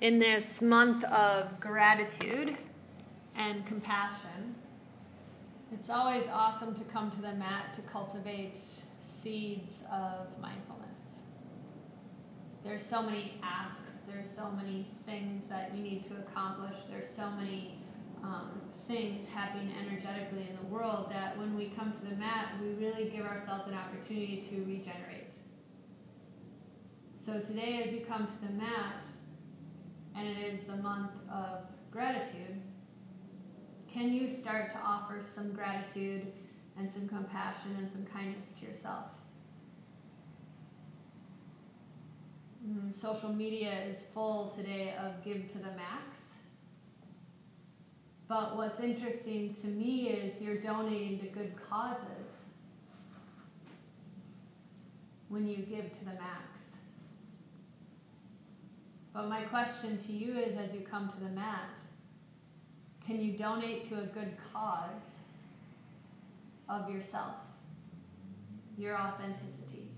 in this month of gratitude and compassion, it's always awesome to come to the mat to cultivate seeds of mindfulness. There's so many asks, there's so many things that you need to accomplish, there's so many things happening energetically in the world that when we come to the mat, we really give ourselves an opportunity to regenerate. So today, as you come to the mat, and it is the month of gratitude, can you start to offer some gratitude and some compassion and some kindness to yourself? Social media is full today of give to the max. But what's interesting to me is you're donating to good causes when you give to the max. But my question to you is, as you come to the mat, can you donate to a good cause of yourself, your authenticity?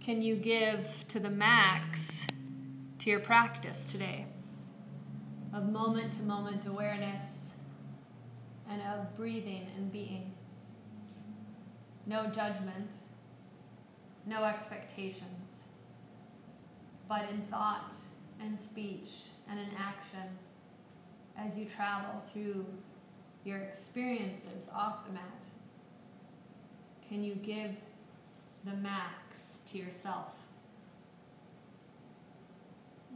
Can you give to the max to your practice today? Of moment-to-moment awareness and of breathing and being. No judgment, no expectations, but in thought and speech and in action as you travel through your experiences off the mat. Can you give the max to yourself?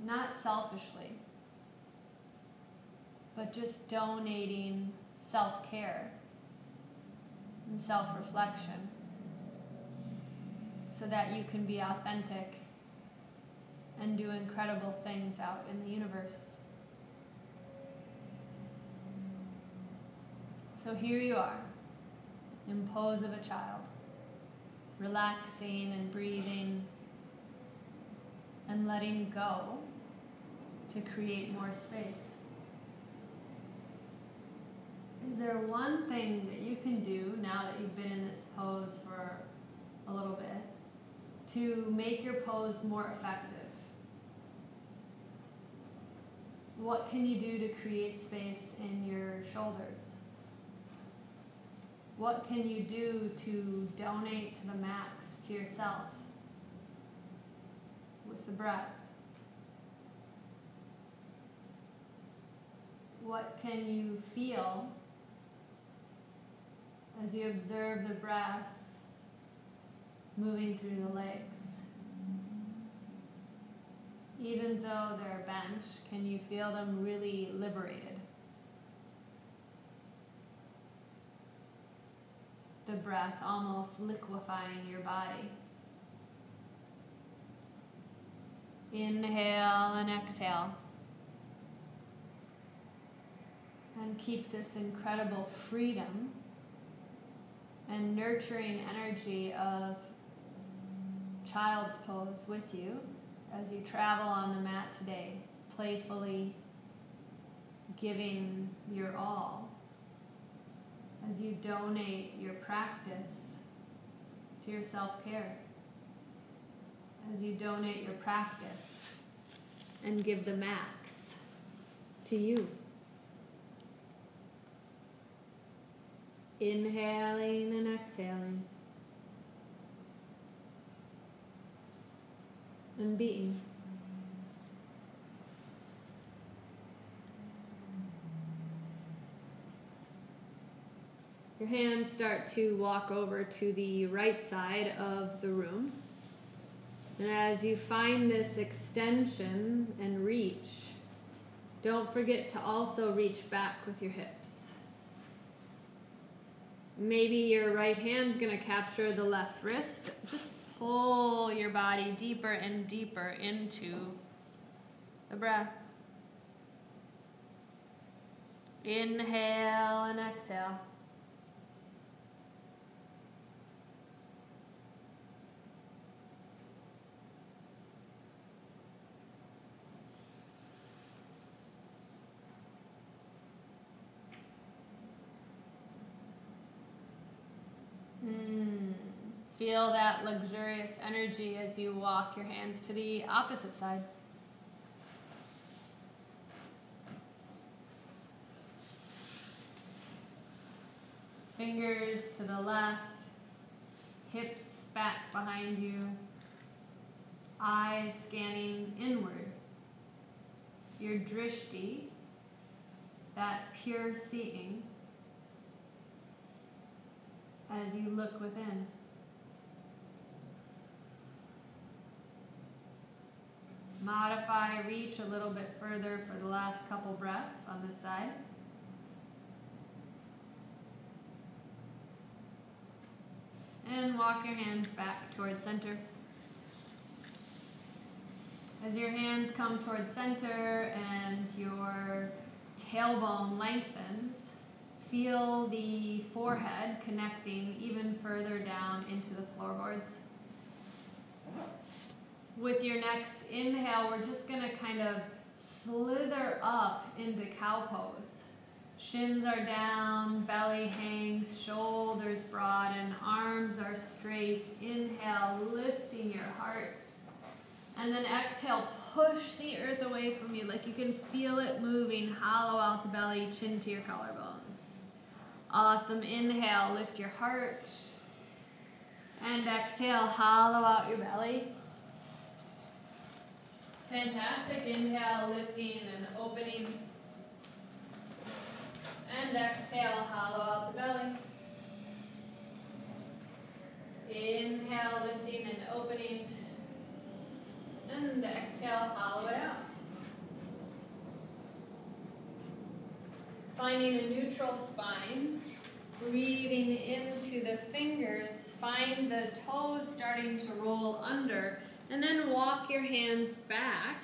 Not selfishly, but just donating self-care and self-reflection so that you can be authentic and do incredible things out in the universe. So here you are, in pose of a child, relaxing and breathing and letting go to create more space. Is there one thing that you can do now that you've been in this pose for a little bit to make your pose more effective? What can you do to create space in your shoulders? What can you do to donate to the max to yourself with the breath? What can you feel as you observe the breath moving through the legs? Even though they're bent, can you feel them really liberated? The breath almost liquefying your body. Inhale and exhale. And keep this incredible freedom and nurturing energy of child's pose with you as you travel on the mat today, playfully giving your all, as you donate your practice to your self-care, as you donate your practice and give the max to you. Inhaling and exhaling. And being. Your hands start to walk over to the right side of the room. And as you find this extension and reach, don't forget to also reach back with your hips. Maybe your right hand's going to capture the left wrist. Just pull your body deeper and deeper into the breath. Inhale and exhale. Feel that luxurious energy as you walk your hands to the opposite side. Fingers to the left, hips back behind you, eyes scanning inward. Your drishti, that pure seeing, as you look within. Modify reach a little bit further for the last couple breaths on this side. And walk your hands back towards center. As your hands come towards center and your tailbone lengthens, feel the forehead connecting even further down into the floorboards. With your next inhale, we're just going to kind of slither up into cow pose. Shins are down, belly hangs, shoulders broaden, arms are straight. Inhale, lifting your heart. And then exhale, push the earth away from you like you can feel it moving. Hollow out the belly, chin to your collarbones. Awesome. Inhale, lift your heart. And exhale, hollow out your belly. Fantastic. Inhale, lifting and opening. And exhale, hollow out the belly. Inhale, lifting and opening. And exhale, hollow it out. Finding a neutral spine. Breathing into the fingers. Find the toes starting to roll under. And then walk your hands back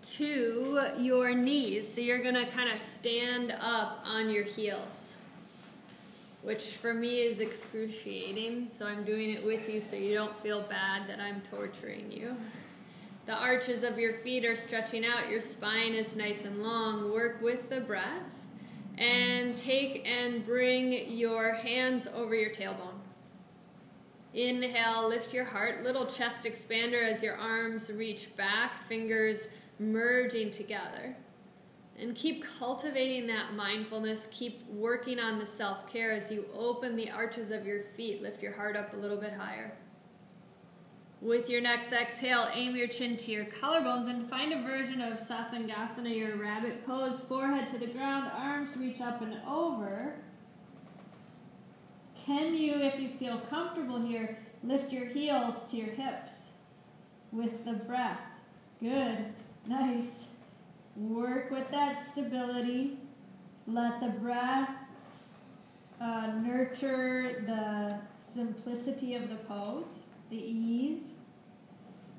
to your knees. So you're going to kind of stand up on your heels, which for me is excruciating. So I'm doing it with you so you don't feel bad that I'm torturing you. The arches of your feet are stretching out. Your spine is nice and long. Work with the breath and take and bring your hands over your tailbone. Inhale, lift your heart, little chest expander as your arms reach back, fingers merging together. And keep cultivating that mindfulness. Keep working on the self-care as you open the arches of your feet. Lift your heart up a little bit higher. With your next exhale, aim your chin to your collarbones and find a version of Sasangasana, your rabbit pose. Forehead to the ground, arms reach up and over. Can you, if you feel comfortable here, lift your heels to your hips with the breath? Good. Nice. Work with that stability. Let the breath nurture the simplicity of the pose, the ease.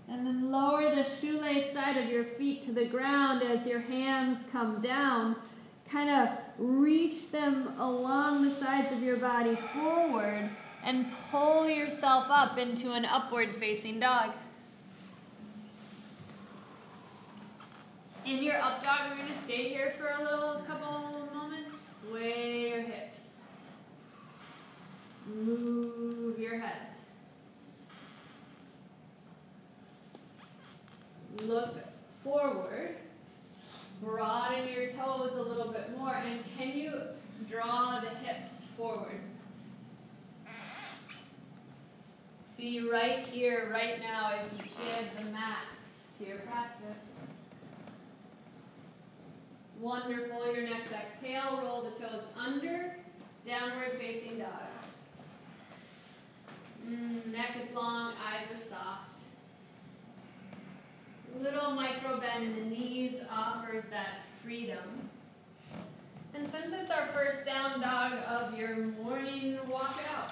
And then lower the shoelace side of your feet to the ground as your hands come down. Kind of reach them along the sides of your body forward and pull yourself up into an upward facing dog. In your up dog, we're going to stay here for a little couple moments. Sway your hips. Move your head. Look forward. Broaden your toes a little bit more, and can you draw the hips forward? Be right here, right now, as you give the max to your practice. Wonderful. Your next exhale, roll the toes under, downward facing dog. Neck is long, eyes are soft. Little micro bend in the knees offers that freedom. And since it's our first down dog of your morning, walk it out.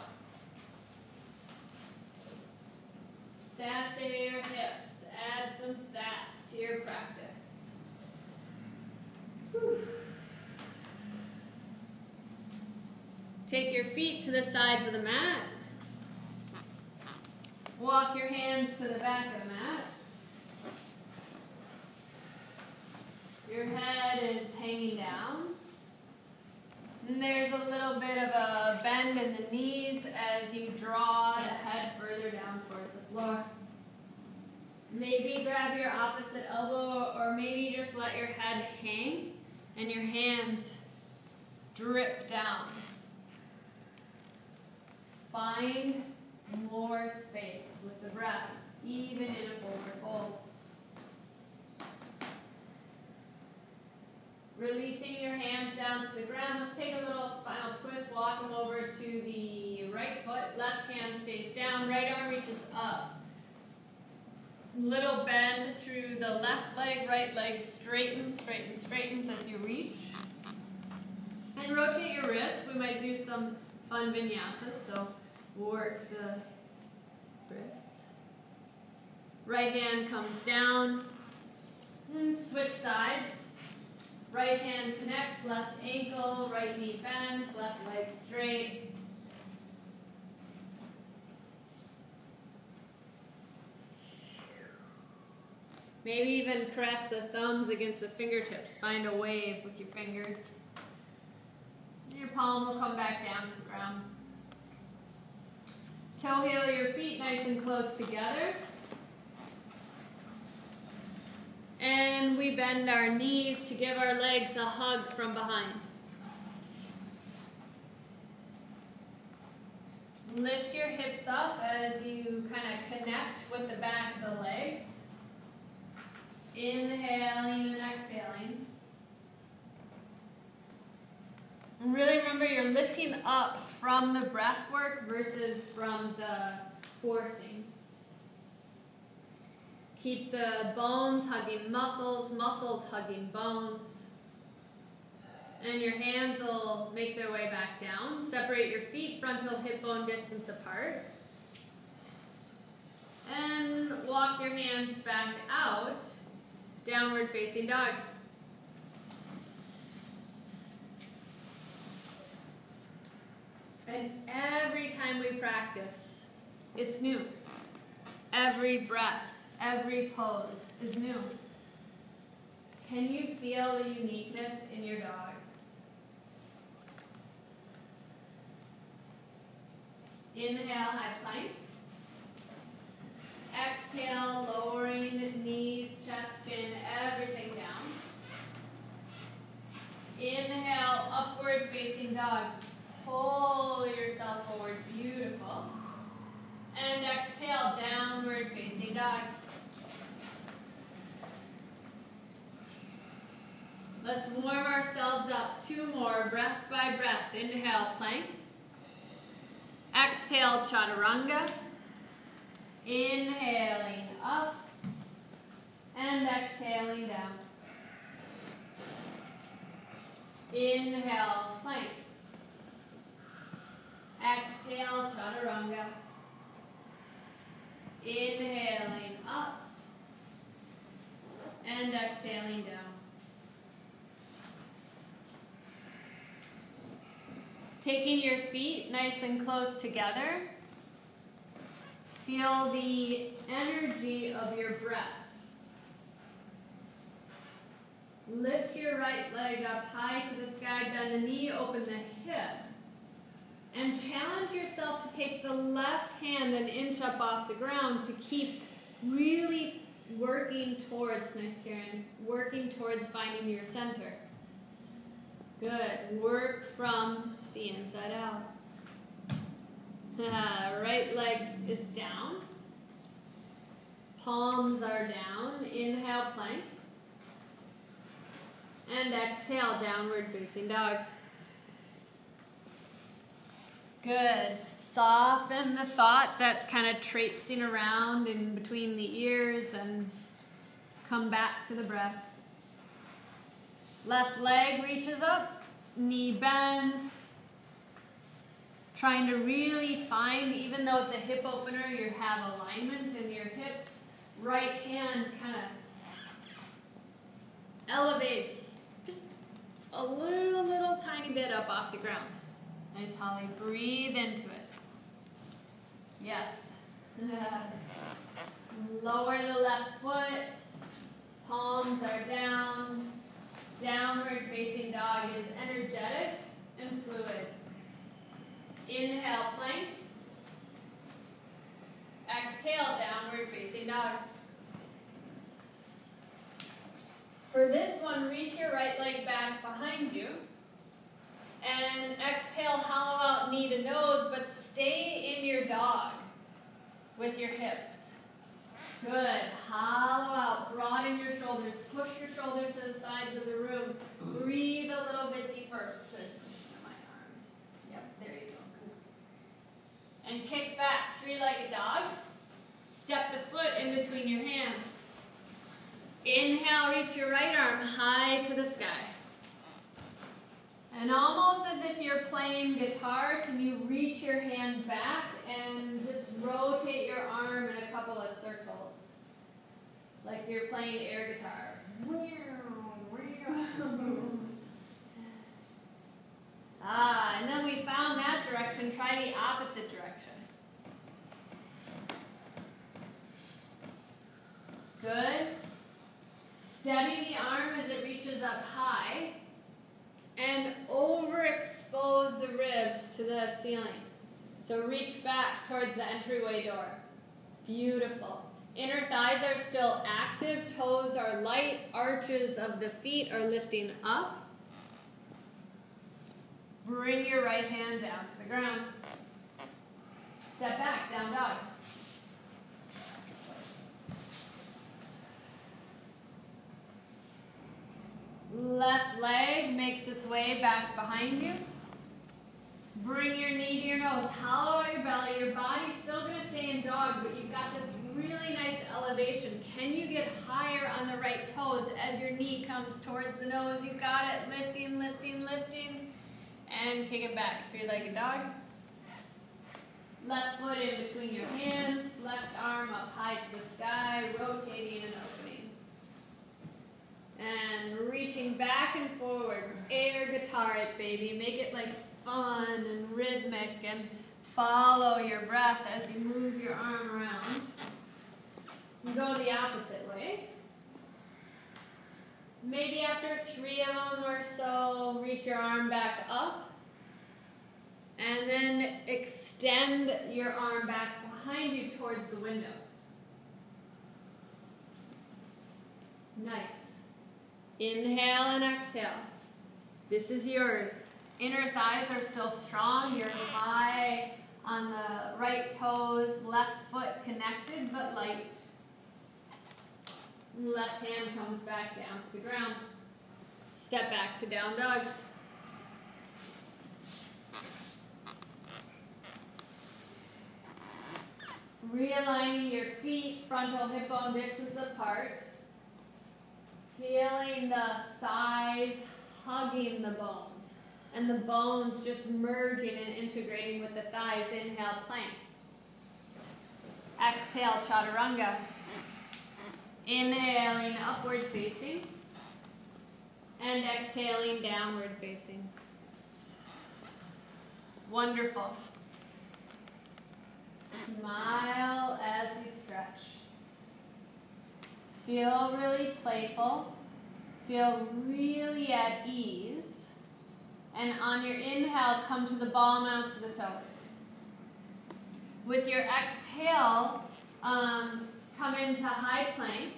Sashay your hips. Add some sass to your practice. Whew. Take your feet to the sides of the mat. Walk your hands to the back of the mat. Your head is hanging down. And there's a little bit of a bend in the knees as you draw the head further down towards the floor. Maybe grab your opposite elbow, or maybe just let your head hang and your hands drip down. Find more space with the breath, even in a forward fold. Releasing your hands down to the ground. Let's take a little spinal twist, walk them over to the right foot. Left hand stays down, right arm reaches up. Little bend through the left leg, right leg straightens, straightens, straightens as you reach. And rotate your wrists. We might do some fun vinyasas, so work the wrists. Right hand comes down, and switch sides. Right hand connects, left ankle, right knee bends, left leg straight. Maybe even press the thumbs against the fingertips. Find a wave with your fingers. Your palm will come back down to the ground. Toe heel your feet nice and close together. And we bend our knees to give our legs a hug from behind. Lift your hips up as you kind of connect with the back of the legs. Inhaling and exhaling. And really remember you're lifting up from the breath work versus from the forcing. Keep the bones hugging muscles, muscles hugging bones. And your hands will make their way back down. Separate your feet, frontal hip bone distance apart. And walk your hands back out, downward facing dog. And every time we practice, it's new. Every breath, every pose is new. Can you feel the uniqueness in your dog? Inhale, high plank. Exhale, lowering knees, chest, chin, everything down. Inhale, upward facing dog. Pull yourself forward, beautiful. And exhale, downward facing dog. Let's warm ourselves up. Two more, breath by breath. Inhale, plank. Exhale, chaturanga. Inhaling up and exhaling down. Inhale, plank. Exhale, chaturanga. Inhaling up and exhaling down. Taking your feet nice and close together. Feel the energy of your breath. Lift your right leg up high to the sky, bend the knee, open the hip. And challenge yourself to take the left hand an inch up off the ground to keep really working towards, nice Karen, working towards finding your center. Good, work from the inside out. Right leg is down. Palms are down. Inhale, plank. And exhale, downward facing dog. Good. Soften the thought that's kind of traipsing around in between the ears and come back to the breath. Left leg reaches up. Knee bends. Trying to really find, even though it's a hip opener, you have alignment in your hips. Right hand kind of elevates just a little tiny bit up off the ground. Nice, Holly. Breathe into it. Yes. Lower the left foot. Palms are down. Downward facing dog is energetic and fluid. Inhale, plank. Exhale, downward facing dog. For this one, reach your right leg back behind you And exhale, hollow out knee to nose, but stay in your dog with your hips. Good. Hollow out. Broaden your shoulders. Push your shoulders to the sides of the room. Breathe a little bit deeper. Good. My arms. Yep, there you go. Good. And kick back. Three-legged dog. Step the foot in between your hands. Inhale, reach your right arm high to the sky. And almost as if you're playing guitar, can you reach your hand back and just rotate your arm in a couple of circles? Like you're playing air guitar. Ah, and then we found that direction. Try the opposite direction. Good. Steady the arm as it reaches up high. And overexpose the ribs to the ceiling. So reach back towards the entryway door. Beautiful. Inner thighs are still active. Toes are light. Arches of the feet are lifting up. Bring your right hand down to the ground. Step back, down dog. Left leg makes its way back behind you. Bring your knee to your nose. Hollow out your belly. Your body's still going to stay in dog, but you've got this really nice elevation. Can you get higher on the right toes as your knee comes towards the nose? You've got it. Lifting, lifting, lifting. And kick it back. Three-legged dog. Left foot in between your hands. Left arm up high to the sky. Rotating and opening. And reaching back and forward, air guitar it, baby. Make it like fun and rhythmic, and follow your breath as you move your arm around. And go the opposite way. Maybe after three of them or so, reach your arm back up. And then extend your arm back behind you towards the windows. Nice. Inhale and exhale. This is yours. Inner thighs are still strong. You're high on the right toes, left foot connected but light. Left hand comes back down to the ground. Step back to down dog. Realigning your feet, frontal hip bone distance apart. Feeling the thighs hugging the bones, and the bones just merging and integrating with the thighs. Inhale, plank. Exhale, chaturanga. Inhaling, upward facing. And exhaling, downward facing. Wonderful. Smile as you stretch. Feel really playful, feel really at ease, and on your inhale, come to the ball mounts of the toes. With your exhale, come into high plank,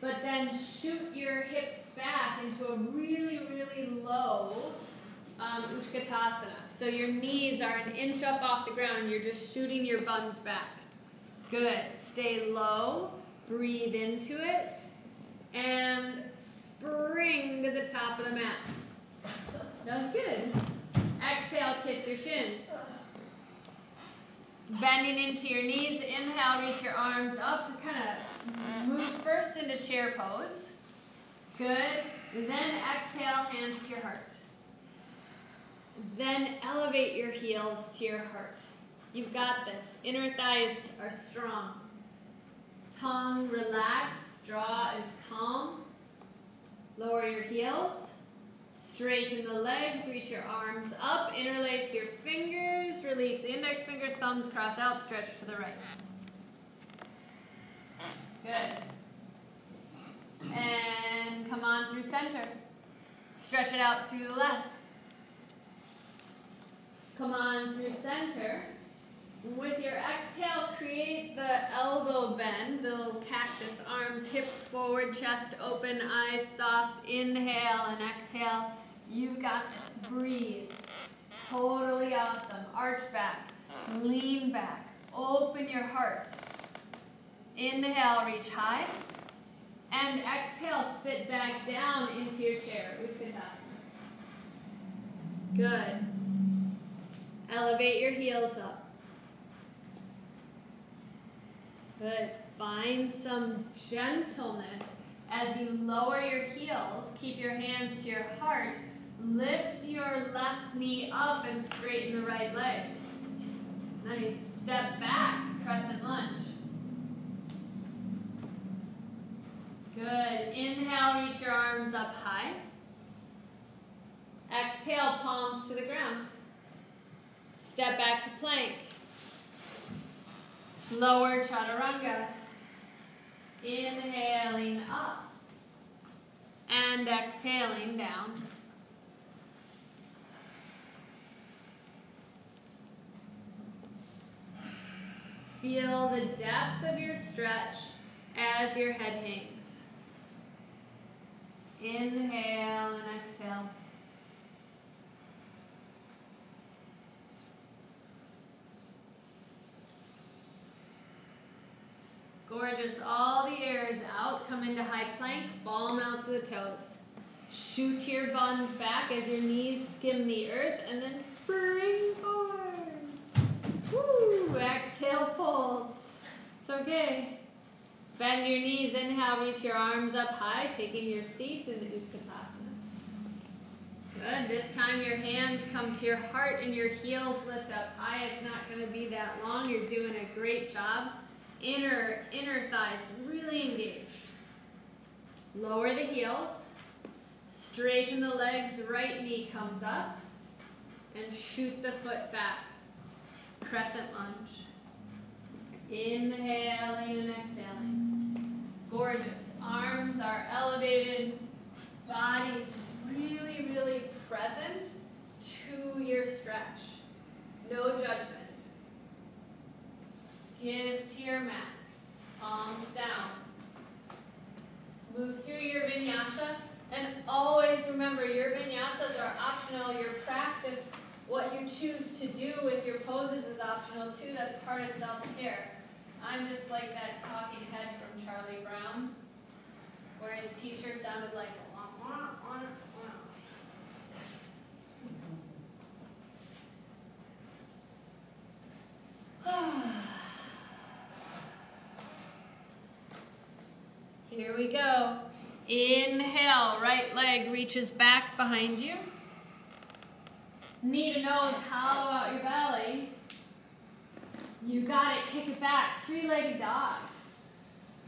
but then shoot your hips back into a really, really low Utkatasana. So your knees are an inch up off the ground, and you're just shooting your buns back. Good, stay low. Breathe into it, and spring to the top of the mat. That was good. Exhale, kiss your shins. Bending into your knees, inhale, reach your arms up, kind of move first into chair pose. Good. Then exhale, hands to your heart. Then elevate your heels to your heart. You've got this. Inner thighs are strong. Tongue relaxed, jaw is calm. Lower your heels, straighten the legs, reach your arms up, interlace your fingers, release the index fingers, thumbs cross out, stretch to the right. Good. And come on through center. Stretch it out through the left. Come on through center. With your exhale, create the elbow bend, the little cactus arms, hips forward, chest open, eyes soft. Inhale and exhale. You've got this. Breathe. Totally awesome. Arch back. Lean back. Open your heart. Inhale, reach high. And exhale, sit back down into your chair. Utkatasana. Good. Elevate your heels up. Good. Find some gentleness as you lower your heels. Keep your hands to your heart. Lift your left knee up and straighten the right leg. Nice. Step back. Crescent lunge. Good. Inhale, reach your arms up high. Exhale, palms to the ground. Step back to plank. Lower chaturanga. Inhaling up. And exhaling down. Feel the depth of your stretch as your head hangs. Inhale and exhale. Gorgeous. All the air is out. Come into high plank. Ball mounts to the toes. Shoot your buns back as your knees skim the earth, and then springboard. Woo! Exhale, folds. It's okay. Bend your knees. Inhale, reach your arms up high, taking your seat in Utkatasana. Good. This time your hands come to your heart and your heels lift up high. It's not going to be that long. You're doing a great job. Inner thighs really engaged. Lower the heels. Straighten the legs. Right knee comes up. And shoot the foot back. Crescent lunge. Inhaling and exhaling. Gorgeous. Arms are elevated. Body's really, really present to your stretch. No judgment. Give to your max. Palms down. Move through your vinyasa. And always remember, your vinyasas are optional. Your practice, what you choose to do with your poses, is optional too. That's part of self-care. I'm just like that talking head from Charlie Brown, where his teacher sounded like wah, wah, wah, wah. Here we go. Inhale, right leg reaches back behind you. Knee to nose, hollow out your belly. You got it, kick it back. Three-legged dog.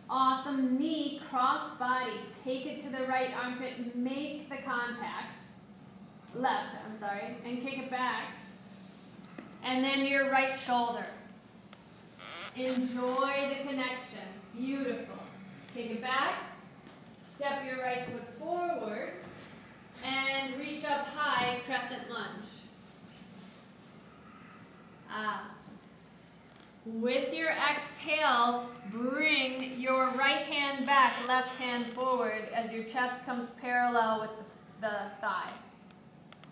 Awesome. Knee, cross body. Take it to the right armpit. Make the contact. Left, I'm sorry. And kick it back. And then your right shoulder. Enjoy the connection. Beautiful. Kick it back. Step your right foot forward. And reach up high, crescent lunge. With your exhale, bring your right hand back, left hand forward as your chest comes parallel with the thigh.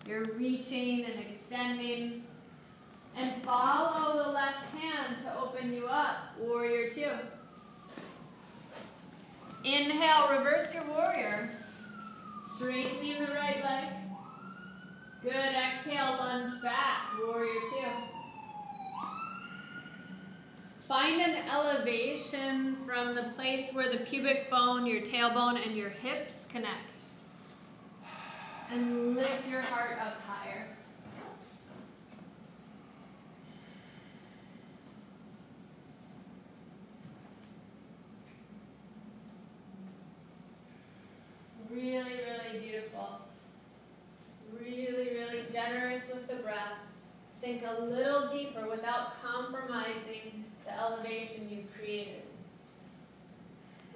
You're reaching and extending. And follow the left hand to open you up, warrior two. Inhale, reverse your warrior. Straightening the right leg. Good. Exhale, lunge back. Warrior two. Find an elevation from the place where the pubic bone, your tailbone, and your hips connect. And lift your heart up higher. Really, really beautiful. Really, really generous with the breath. Sink a little deeper without compromising the elevation you've created.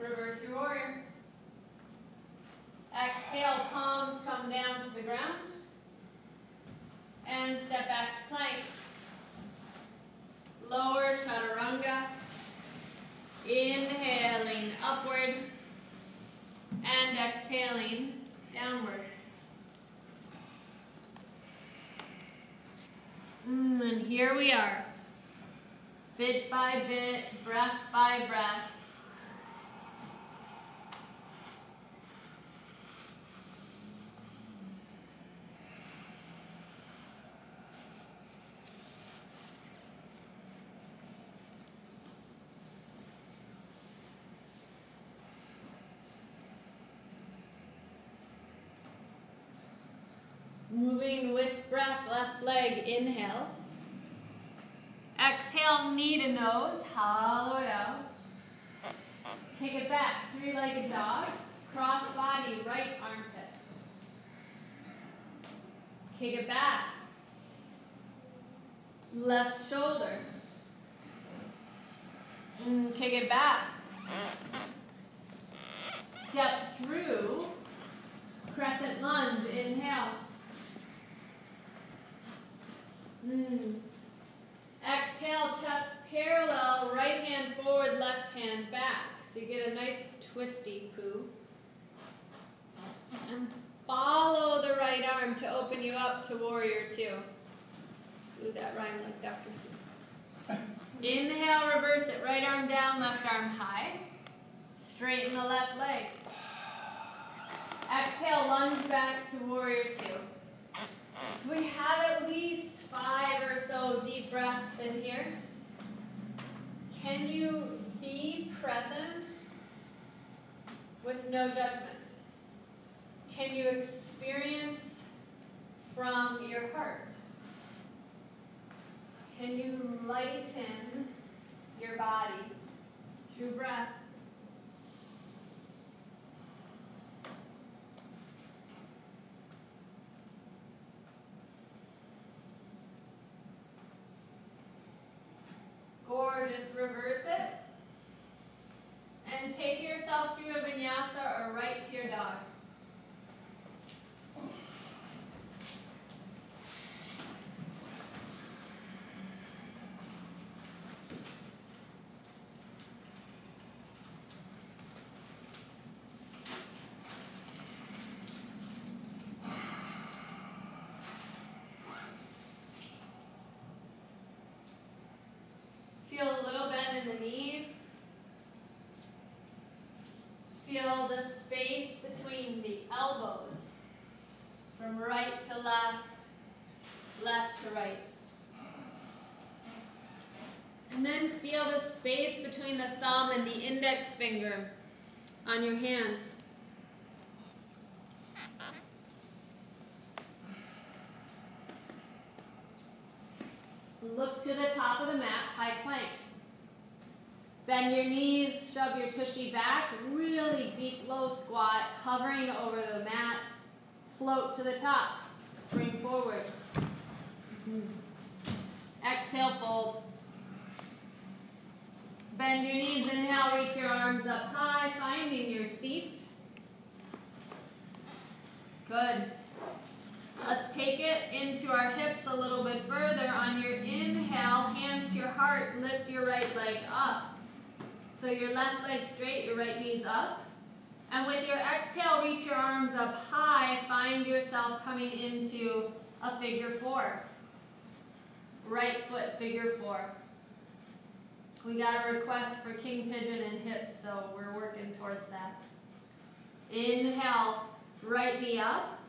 Reverse your warrior. Exhale, palms come down to the ground. And step back to plank. Lower chaturanga. Inhaling upward. And exhaling downward. And here we are, bit by bit, breath by breath. Moving with breath, left leg inhales. Exhale, knee to nose, hollow it out. Kick it back, three-legged dog. Cross body, right armpits. Kick it back. Left shoulder. And kick it back. Step through. Crescent lunge, inhale. Exhale, chest parallel, right hand forward, left hand back. So you get a nice twisty poo. And follow the right arm to open you up to warrior two. Ooh, that rhymed like Dr. Seuss. Inhale, reverse it, right arm down, left arm high. Straighten the left leg. Exhale, lunge back to warrior two. So we have at least 5 or so deep breaths in here. Can you be present with no judgment? Can you experience from your heart? Can you lighten your body through breath? Or just reverse it and take yourself through a vinyasa or right to your dog. Feel a little bend in the knees. Feel the space between the elbows from right to left, left to right. And then feel the space between the thumb and the index finger on your hands. Look to the top of the mat, high plank. Bend your knees, shove your tushy back, really deep low squat, hovering over the mat. Float to the top, spring forward. Exhale, fold. Bend your knees, inhale, reach your arms up high, finding your seat. Good. Let's take it into our hips a little bit further. On your inhale, hands to your heart, lift your right leg up. So your left leg straight, your right knee's up. And with your exhale, reach your arms up high, find yourself coming into a figure four. Right foot, figure four. We got a request for king pigeon and hips, so we're working towards that. Inhale, right knee up.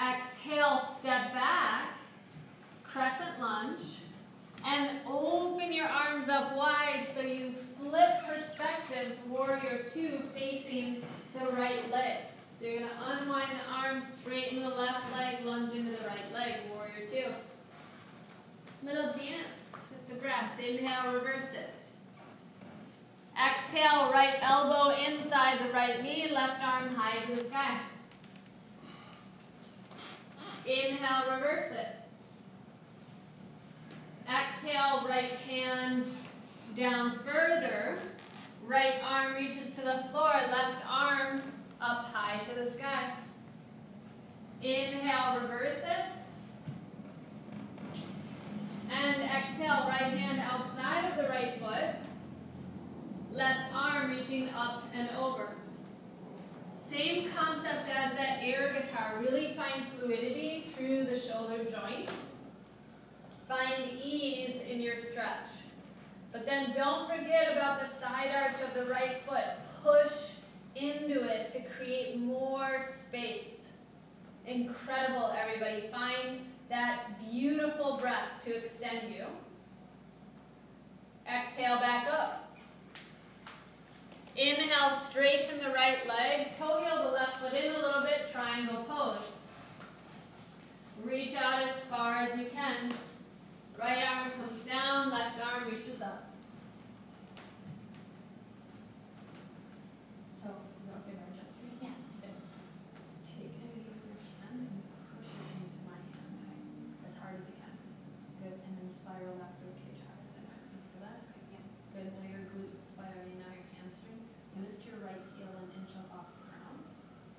Exhale, step back, crescent lunge, and open your arms up wide so you flip perspectives, warrior two, facing the right leg. So you're going to unwind the arms, straighten the left leg, lunge into the right leg, warrior two. Little dance with the breath. Inhale, reverse it. Exhale, right elbow inside the right knee, left arm high to the sky. Inhale, reverse it. Exhale, right hand down further. Right arm reaches to the floor, left arm up high to the sky. Inhale, reverse it. And exhale, right hand outside of the right foot. Left arm reaching up and over. Same concept as that air guitar, really find fluidity through the shoulder joint. Find ease in your stretch. But then don't forget about the side arch of the right foot. Push into it to create more space. Incredible, everybody. Find that beautiful breath to extend you. Exhale back up. Inhale, straighten the right leg. Toe heel the left foot in a little bit. Triangle pose. Reach out as far as you can. Right arm comes down, left arm reaches up. So, is that okay if I adjust your hand? Yeah. Take it out of your hand and push it into my hand as hard as you can. Good. And then spiral that rib cage harder than I can for that. Yeah. Good. Now your glutes spiraling out your hamstring. Lift your right heel an inch up off the ground.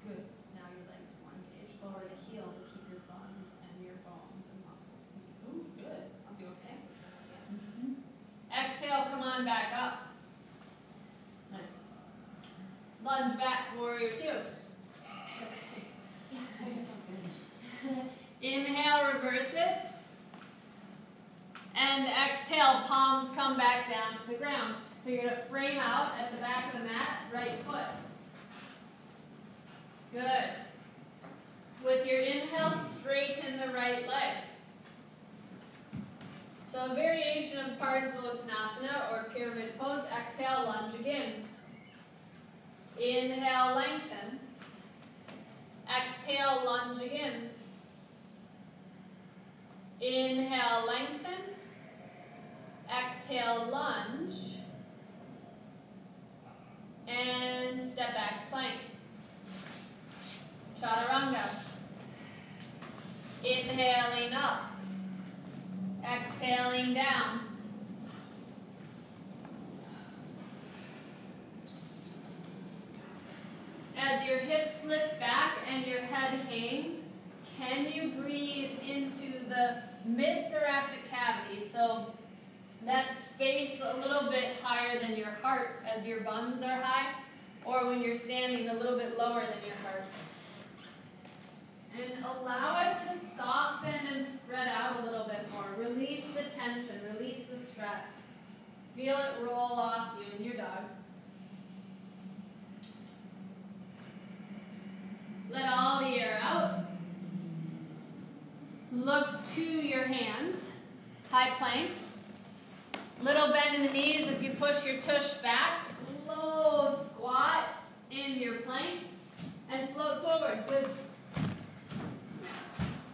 Good. Now your legs one cage. Lower the heel to keep your bones and muscles. Ooh, good. You okay? Yeah. Exhale, come on back up. Nice. Lunge back, warrior two. Inhale, reverse it. And exhale, palms come back down to the ground. So you're going to frame out at the back of the mat, right foot. Good. With your inhale, straighten the right leg. So a variation of Parsvottanasana or pyramid pose. Exhale, lunge again. Inhale, lengthen. Exhale, lunge again. Inhale, lengthen. Exhale, lunge. And step back, plank. Chaturanga. Inhaling up. Exhaling down. As your hips slip back and your head hangs, can you breathe into the mid-thoracic cavity? So that space a little bit higher than your heart as your buns are high, or when you're standing a little bit lower than your heart. And allow it to soften and spread out a little bit more. Release the tension, release the stress. Feel it roll off you and your dog. Let all the air out. Look to your hands. High plank. Little bend in the knees as you push your tush back. Low squat in your plank. And float forward with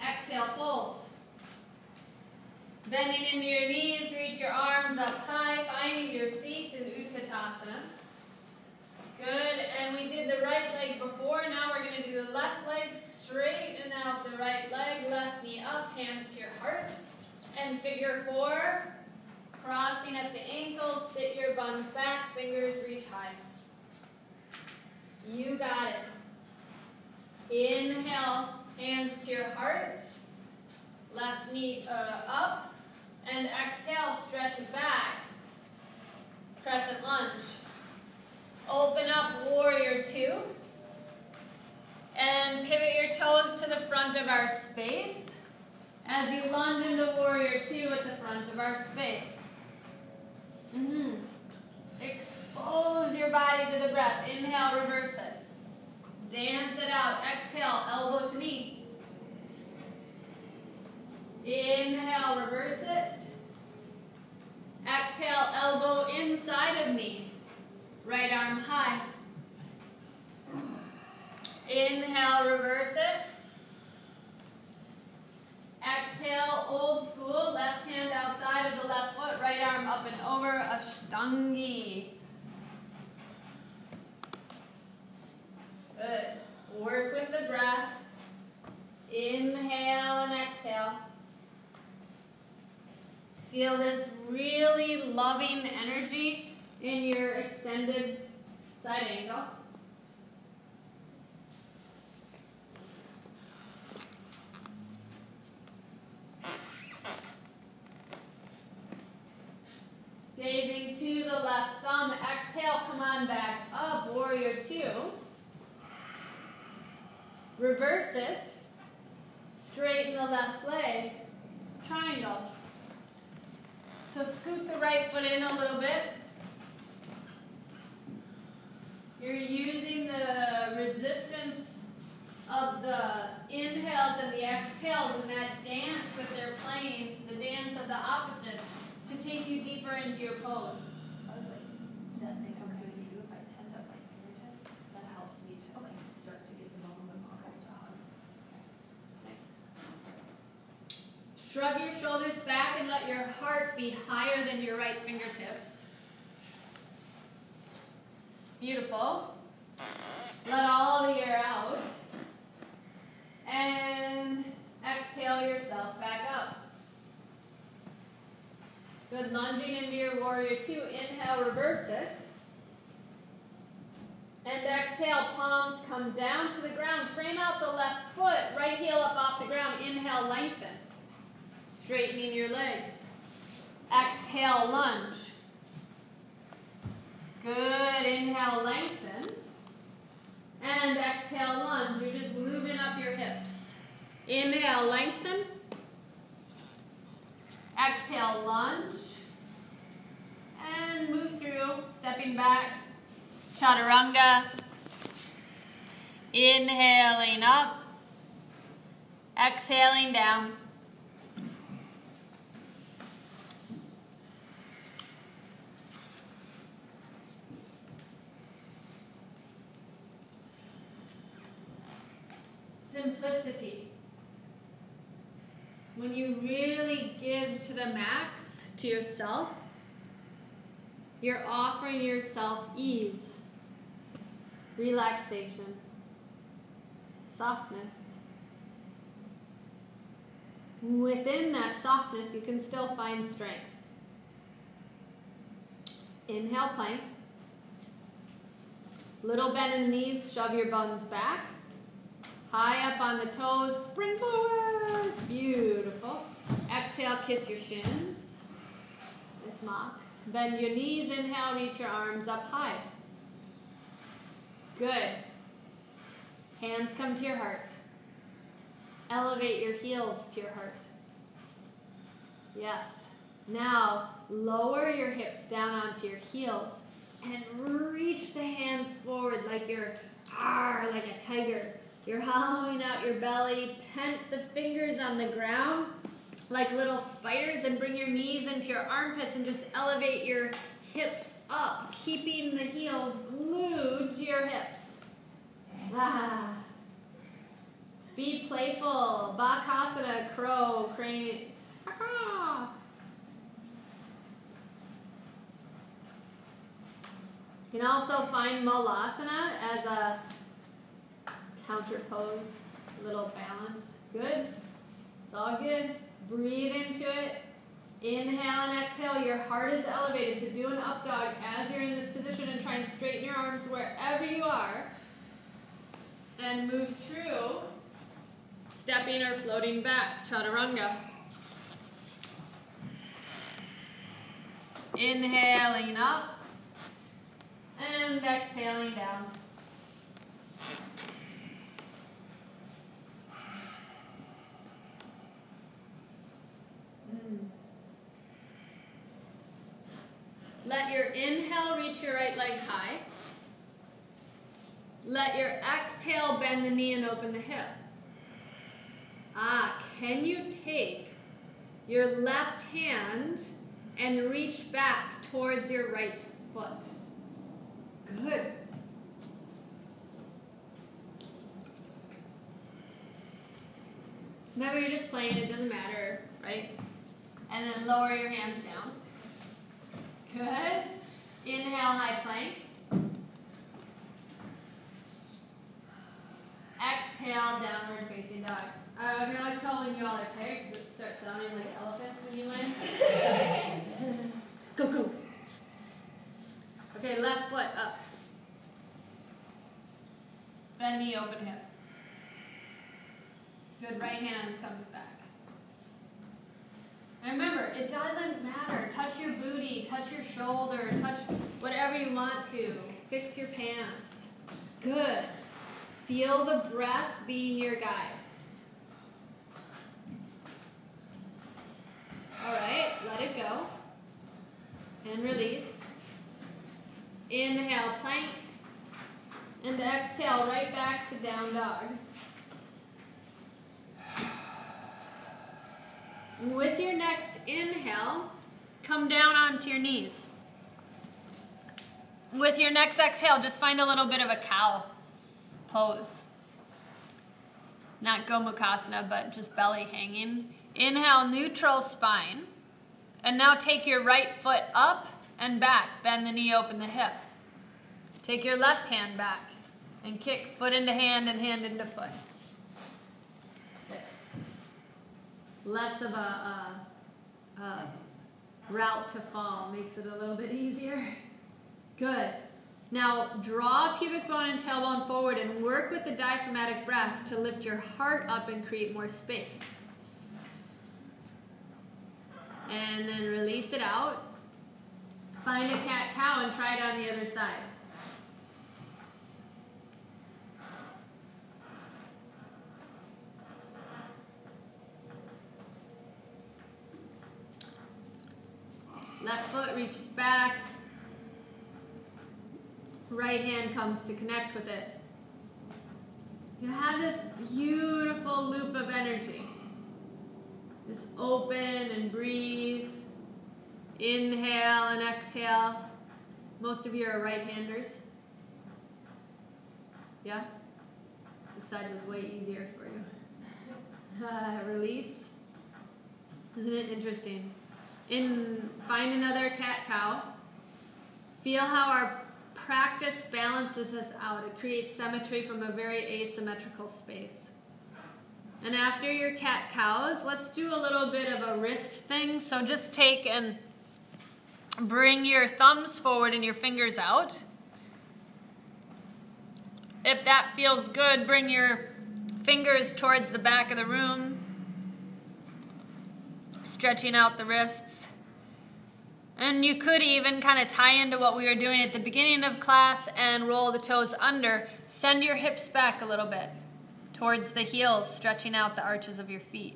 exhale, folds. Bending into your knees, reach your arms up high, finding your seat in Utkatasana. Good, and we did the right leg before, now we're going to do the left leg, straighten out the right leg, left knee up, hands to your heart, and figure four, crossing at the ankles, sit your buns back, fingers reach high. You got it. Inhale. Hands to your heart, left knee up, and exhale, stretch it back, crescent lunge. Open up, warrior two, and pivot your toes to the front of our space as you lunge into warrior two at the front of our space. Expose your body to the breath. Inhale, reverse it. Dance it out. Exhale, elbow to knee. Inhale, reverse it. Exhale, elbow inside of knee. Right arm high. Inhale, reverse it. Exhale, old school. Left hand outside of the left foot. Right arm up and over. Ashtangi. Good. Work with the breath. Inhale and exhale. Feel this really loving energy in your extended side angle. Gazing to the left thumb. Exhale, come on back up. Warrior two. Reverse it, straighten the left leg, triangle, So scoot the right foot in a little bit. You're using the resistance of the inhales and the exhales and that dance that they're playing, the dance of the opposites, to take you deeper into your pose. I was like, that tingle's going to do if I tend up my fingertips. That helps me to start to get the bones and muscles to hug. Nice. Shrug your shoulders back and let your heart be higher than your right fingertips. Beautiful. Let all the air out. And exhale yourself back up. Good. Lunging into your warrior two. Inhale, reverse it. And exhale, palms come down to the ground. Frame out the left foot. Right heel up off the ground. Inhale, lengthen. Straightening your legs. Exhale, lunge. Good. Inhale, lengthen. And exhale, lunge. You're just moving up your hips. Inhale, lengthen. Exhale, lunge. And move through, stepping back. Chaturanga. Inhaling up. Exhaling down. Simplicity. When you really give to the max, to yourself, you're offering yourself ease, relaxation, softness. Within that softness, you can still find strength. Inhale, plank. Little bend in the knees, shove your buns back. High up on the toes, spring forward. Beautiful. Exhale, kiss your shins. This mock. Bend your knees, inhale, reach your arms up high. Good. Hands come to your heart. Elevate your heels to your heart. Yes. Now, lower your hips down onto your heels and reach the hands forward like you're, like a tiger. You're hollowing out your belly, tent the fingers on the ground like little spiders and bring your knees into your armpits and just elevate your hips up, keeping the heels glued to your hips. Ah. Be playful. Bakasana, crow, crane. Ah-ah. You can also find Malasana as a counter pose, little balance. Good. It's all good. Breathe into it. Inhale and exhale. Your heart is elevated. So do an up dog as you're in this position and try and straighten your arms wherever you are. And move through, stepping or floating back. Chaturanga. Inhaling up. And exhaling down. Let your inhale reach your right leg high. Let your exhale bend the knee and open the hip. Ah, can you take your left hand and reach back towards your right foot? Good. Remember, you're just playing, it doesn't matter, right? And then lower your hands down. Good. Inhale, high plank. Exhale, downward facing dog. I can always tell when you all are tired because it starts sounding like elephants when you land. Go, go. Okay, left foot up. Bend knee, open hip. Good, right hand comes back. And remember, it doesn't matter. Touch your booty, touch your shoulder, touch whatever you want to. Fix your pants. Good. Feel the breath being your guide. All right, let it go. and release. Inhale, plank. And exhale, right back to down dog. With your next inhale, come down onto your knees. With your next exhale, just find a little bit of a cow pose. Not Gomukhasana, but just belly hanging. Inhale, neutral spine. And now take your right foot up and back. Bend the knee, open the hip. Take your left hand back and kick foot into hand and hand into foot. Less of a route to fall makes it a little bit easier. Good. Now draw pubic bone and tailbone forward and work with the diaphragmatic breath to lift your heart up and create more space. And then release it out. Find a cat cow and try it on the other side. Left foot reaches back. Right hand comes to connect with it. You have this beautiful loop of energy. Just open and breathe. Inhale and exhale. Most of you are right-handers. Yeah? This side was way easier for you. Release. Isn't it interesting? Find another cat-cow. Feel how our practice balances us out. It creates symmetry from a very asymmetrical space. And after your cat-cows, let's do a little bit of a wrist thing. So just take and bring your thumbs forward and your fingers out. If that feels good, bring your fingers towards the back of the room. Stretching out the wrists. And you could even kind of tie into what we were doing at the beginning of class and roll the toes under. Send your hips back a little bit towards the heels, stretching out the arches of your feet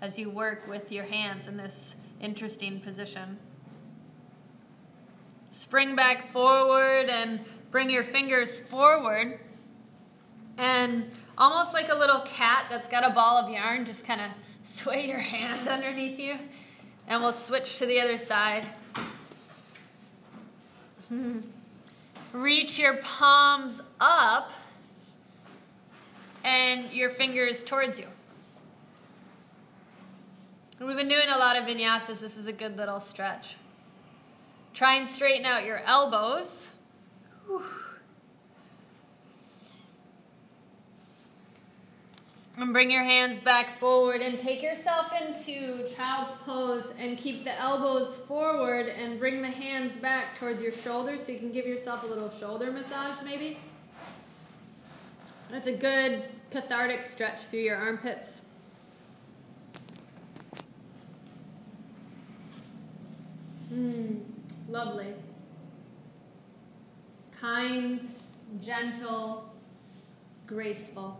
as you work with your hands in this interesting position. Spring back forward and bring your fingers forward. And almost like a little cat that's got a ball of yarn, just kind of sway your hand underneath you. And we'll switch to the other side. Reach your palms up and your fingers towards you. And we've been doing a lot of vinyasas. This is a good little stretch. Try and straighten out your elbows. Whew. And bring your hands back forward and take yourself into child's pose and keep the elbows forward and bring the hands back towards your shoulders so you can give yourself a little shoulder massage maybe. That's a good cathartic stretch through your armpits. Lovely. Kind, gentle, graceful.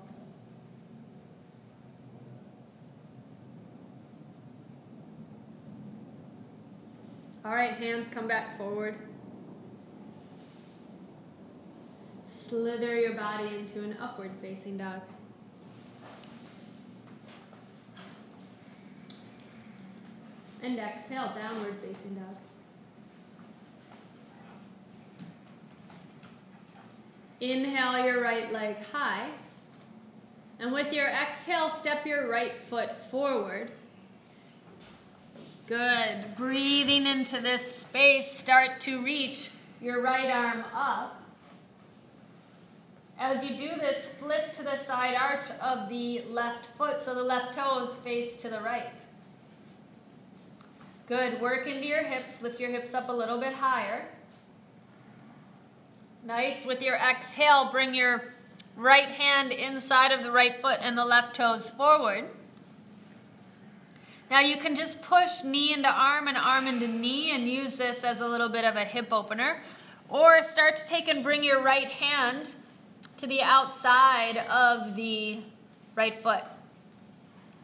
All right, hands come back forward. Slither your body into an upward facing dog. And exhale, downward facing dog. Inhale your right leg high. And with your exhale, step your right foot forward. Good. Breathing into this space, start to reach your right arm up. As you do this, flip to the side arch of the left foot so the left toes face to the right. Good. Work into your hips. Lift your hips up a little bit higher. Nice. With your exhale, bring your right hand inside of the right foot and the left toes forward. Now you can just push knee into arm and arm into knee and use this as a little bit of a hip opener. Or start to take and bring your right hand to the outside of the right foot.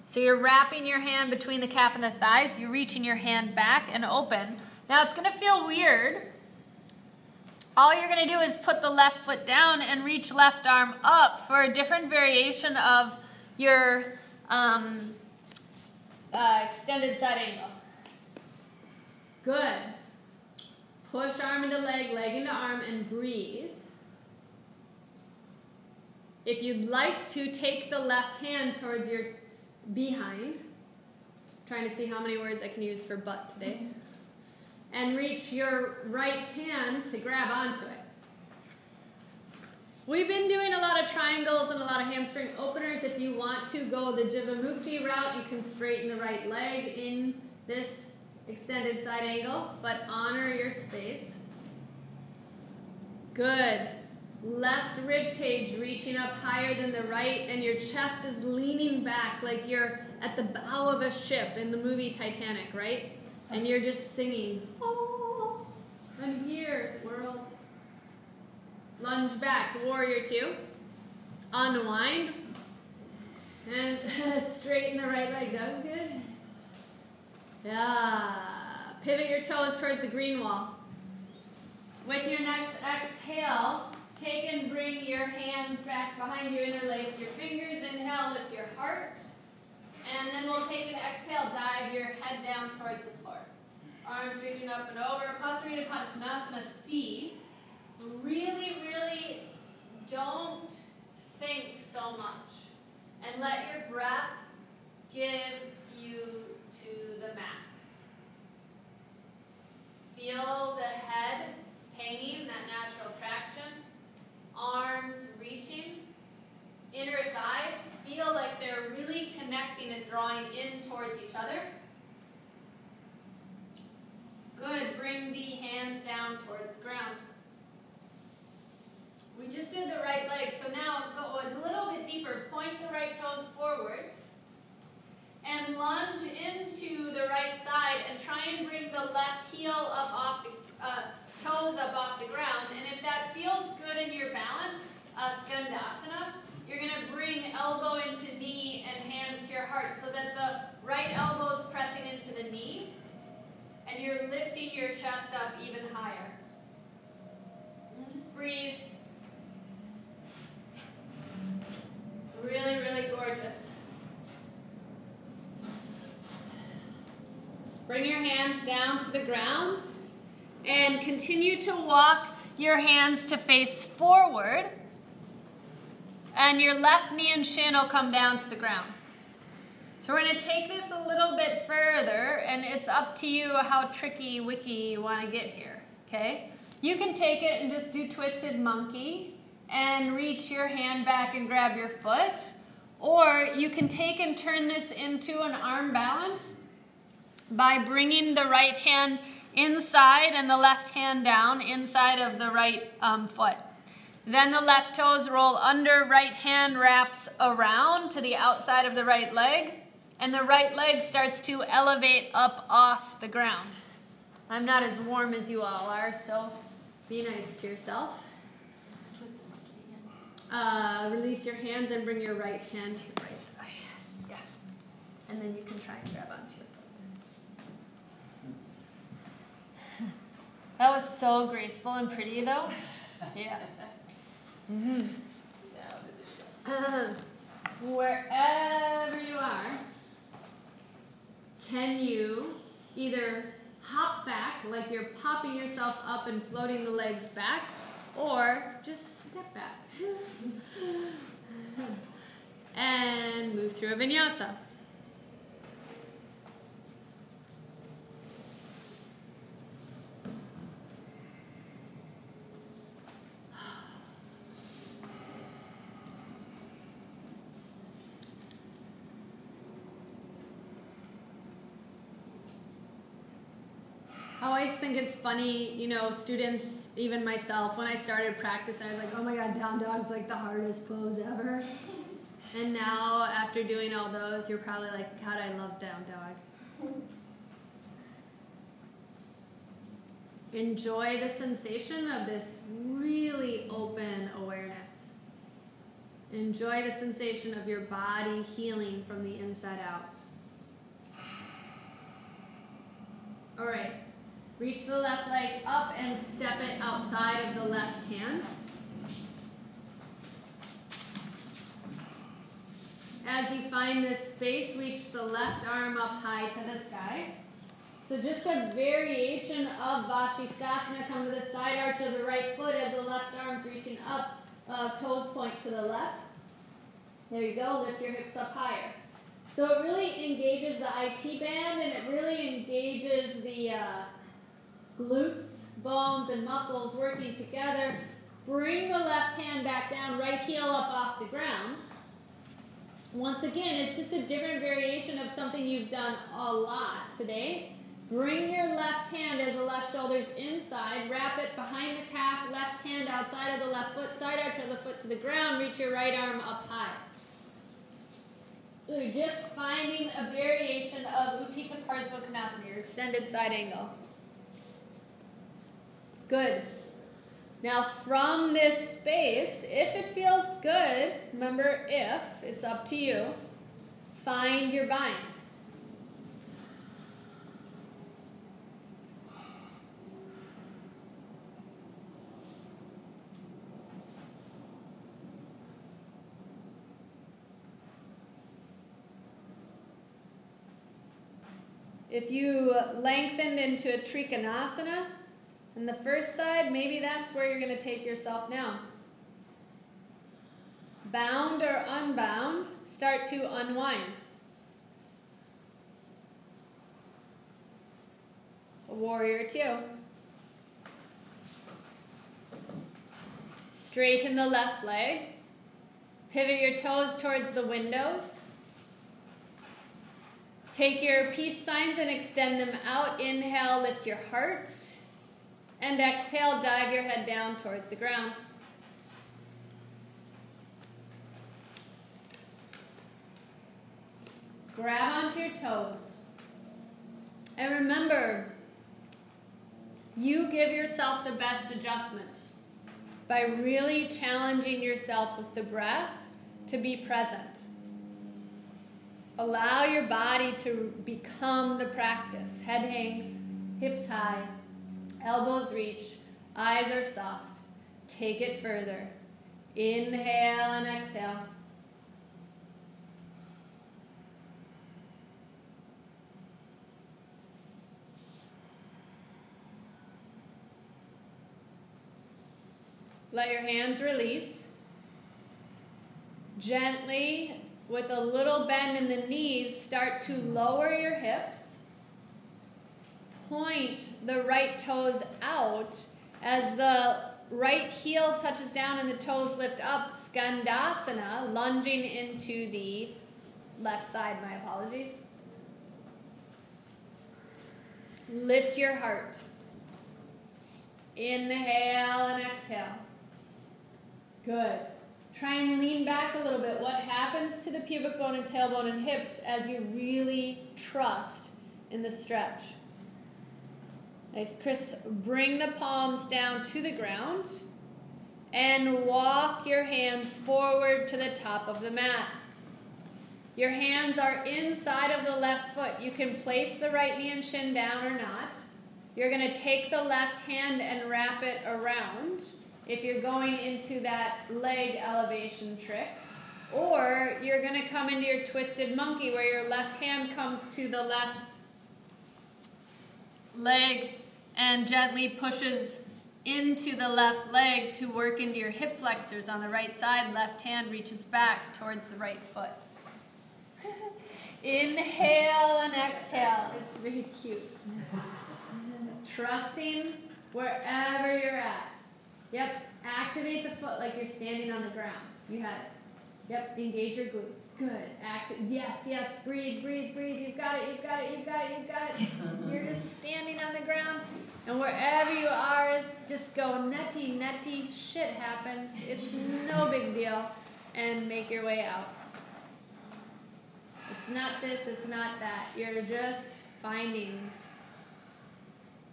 So you're wrapping your hand between the calf and the thighs. You're reaching your hand back and open. Now it's going to feel weird. All you're going to do is put the left foot down and reach left arm up for a different variation of your extended side angle. Good. Push arm into leg, leg into arm, and breathe. If you'd like to, take the left hand towards your behind. I'm trying to see how many words I can use for butt today. And reach your right hand to grab onto it. We've been doing a lot of triangles and a lot of hamstring openers. If you want to go the Jivamukti route, you can straighten the right leg in this extended side angle, but honor your space. Good. Left rib cage reaching up higher than the right, and your chest is leaning back like you're at the bow of a ship in the movie Titanic, right? And you're just singing, "Oh, I'm here, world." Lunge back, warrior two. Unwind. And straighten the right leg. That was good. Yeah. Pivot your toes towards the green wall. With your next exhale, take and bring your hands back behind you, interlace your fingers, inhale, lift your heart, and then we'll take an exhale, dive your head down towards the floor. Arms reaching up and over, Paschimottanasana, Konasana C. Really, really don't think so much, and let your breath give you to the max. Feel the head hanging, that natural traction. Arms reaching, inner thighs feel like they're really connecting and drawing in towards each other. Good, bring the hands down towards the ground. We just did the right leg, so now go a little bit deeper, point the right toes forward, and lunge into the right side and try and bring the left heel up off the toes up off the ground, and if that feels good in your balance, Skandasana, you're going to bring elbow into knee and hands to your heart so that the right elbow is pressing into the knee, and you're lifting your chest up even higher. And just breathe. Really, really gorgeous. Bring your hands down to the ground. And continue to walk your hands to face forward. And your left knee and shin will come down to the ground. So we're going to take this a little bit further, and it's up to you how tricky-wicky you want to get here. Okay? You can take it and just do twisted monkey and reach your hand back and grab your foot. Or you can take and turn this into an arm balance by bringing the right hand inside and the left hand down inside of the right foot. Then the left toes roll under, right hand wraps around to the outside of the right leg, and the right leg starts to elevate up off the ground. I'm not as warm as you all are, so be nice to yourself. Release your hands and bring your right hand to your right thigh. Yeah. And then you can try and grab onto your. That was so graceful and pretty, though. Yeah. Mm-hmm. Wherever you are, can you either hop back, like you're popping yourself up and floating the legs back, or just step back. And move through a vinyasa. I always think it's funny, you know, students, even myself, when I started practice, I was like, oh my God, down dog's like the hardest pose ever. And now, after doing all those, you're probably like, God, I love down dog. Enjoy the sensation of this really open awareness. Enjoy the sensation of your body healing from the inside out. All right. Reach the left leg up and step it outside of the left hand. As you find this space, reach the left arm up high to the sky. So just a variation of Vashisthasana. Come to the side arch of the right foot as the left arm's reaching up, toes point to the left. There you go, lift your hips up higher. So it really engages the IT band, and it really engages the glutes, bones, and muscles working together. Bring the left hand back down, right heel up off the ground. Once again, it's just a different variation of something you've done a lot today. Bring your left hand as the left shoulder's inside. Wrap it behind the calf, left hand outside of the left foot, side arch of the foot to the ground. Reach your right arm up high. So you're just finding a variation of Uttanasana Parsvottanasana, your extended side angle. Good. Now from this space, if it feels good, remember if, it's up to you, find your bind. If you lengthened into a Trikonasana, and the first side, maybe that's where you're going to take yourself now. Bound or unbound, start to unwind. Warrior 2. Straighten the left leg. Pivot your toes towards the windows. Take your peace signs and extend them out. Inhale, lift your heart. And exhale, dive your head down towards the ground. Grab onto your toes. And remember, you give yourself the best adjustments by really challenging yourself with the breath to be present. Allow your body to become the practice. Head hangs, hips high. Elbows reach, eyes are soft. Take it further. Inhale and exhale. Let your hands release. Gently, with a little bend in the knees, start to lower your hips. Point the right toes out as the right heel touches down and the toes lift up. Skandasana, lunging into the left side, my apologies. Lift your heart. Inhale and exhale. Good. Try and lean back a little bit. What happens to the pubic bone and tailbone and hips as you really trust in the stretch? Nice, Chris, bring the palms down to the ground and walk your hands forward to the top of the mat. Your hands are inside of the left foot. You can place the right knee and shin down or not. You're going to take the left hand and wrap it around if you're going into that leg elevation trick. Or you're going to come into your twisted monkey where your left hand comes to the left leg and gently pushes into the left leg to work into your hip flexors on the right side. Left hand reaches back towards the right foot. Inhale and exhale. It's really cute. Trusting wherever you're at. Yep. Activate the foot like you're standing on the ground. You had it. Yep. Engage your glutes. Good. Yes, yes. Breathe, breathe, breathe. You've got it, you've got it, you've got it, you've got it. You're just standing on the ground. And wherever you are, just go nutty, nutty. Shit happens. It's no big deal. And make your way out. It's not this, it's not that. You're just finding,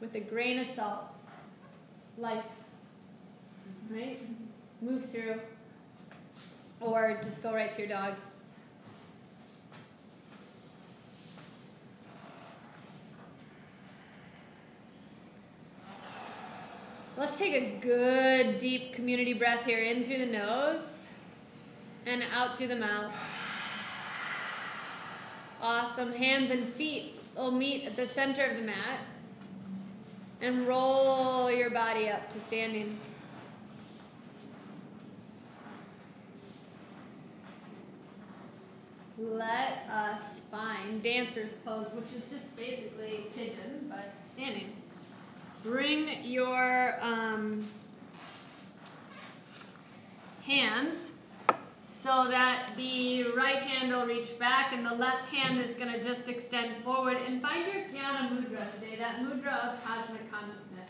with a grain of salt, life. Right? Move through. Or just go right to your dog. let's take a good, deep community breath here, in through the nose and out through the mouth. Awesome. Hands and feet will meet at the center of the mat. And roll your body up to standing. Let us find dancer's pose, which is just basically pigeon, but standing. Bring your hands so that the right hand will reach back and the left hand is going to just extend forward. And find your Dhyana Mudra today, that mudra of cosmic consciousness.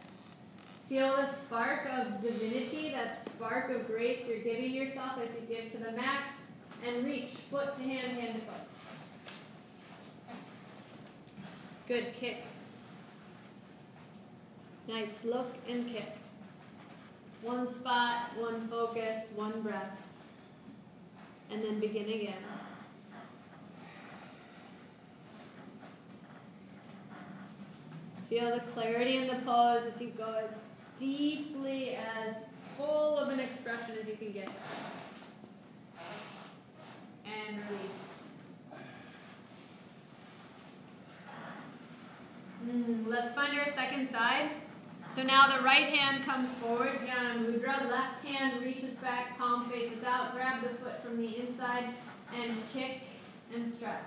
Feel the spark of divinity, that spark of grace you're giving yourself as you give to the max. And reach foot to hand, hand to foot. Good kick. Nice look and kick. One spot, one focus, one breath. And then begin again. Feel the clarity in the pose as you go as deeply, as full of an expression as you can get. And release. Let's find our second side. So now the right hand comes forward, Dhyana Mudra. Left hand reaches back, palm faces out. Grab the foot from the inside and kick and stretch.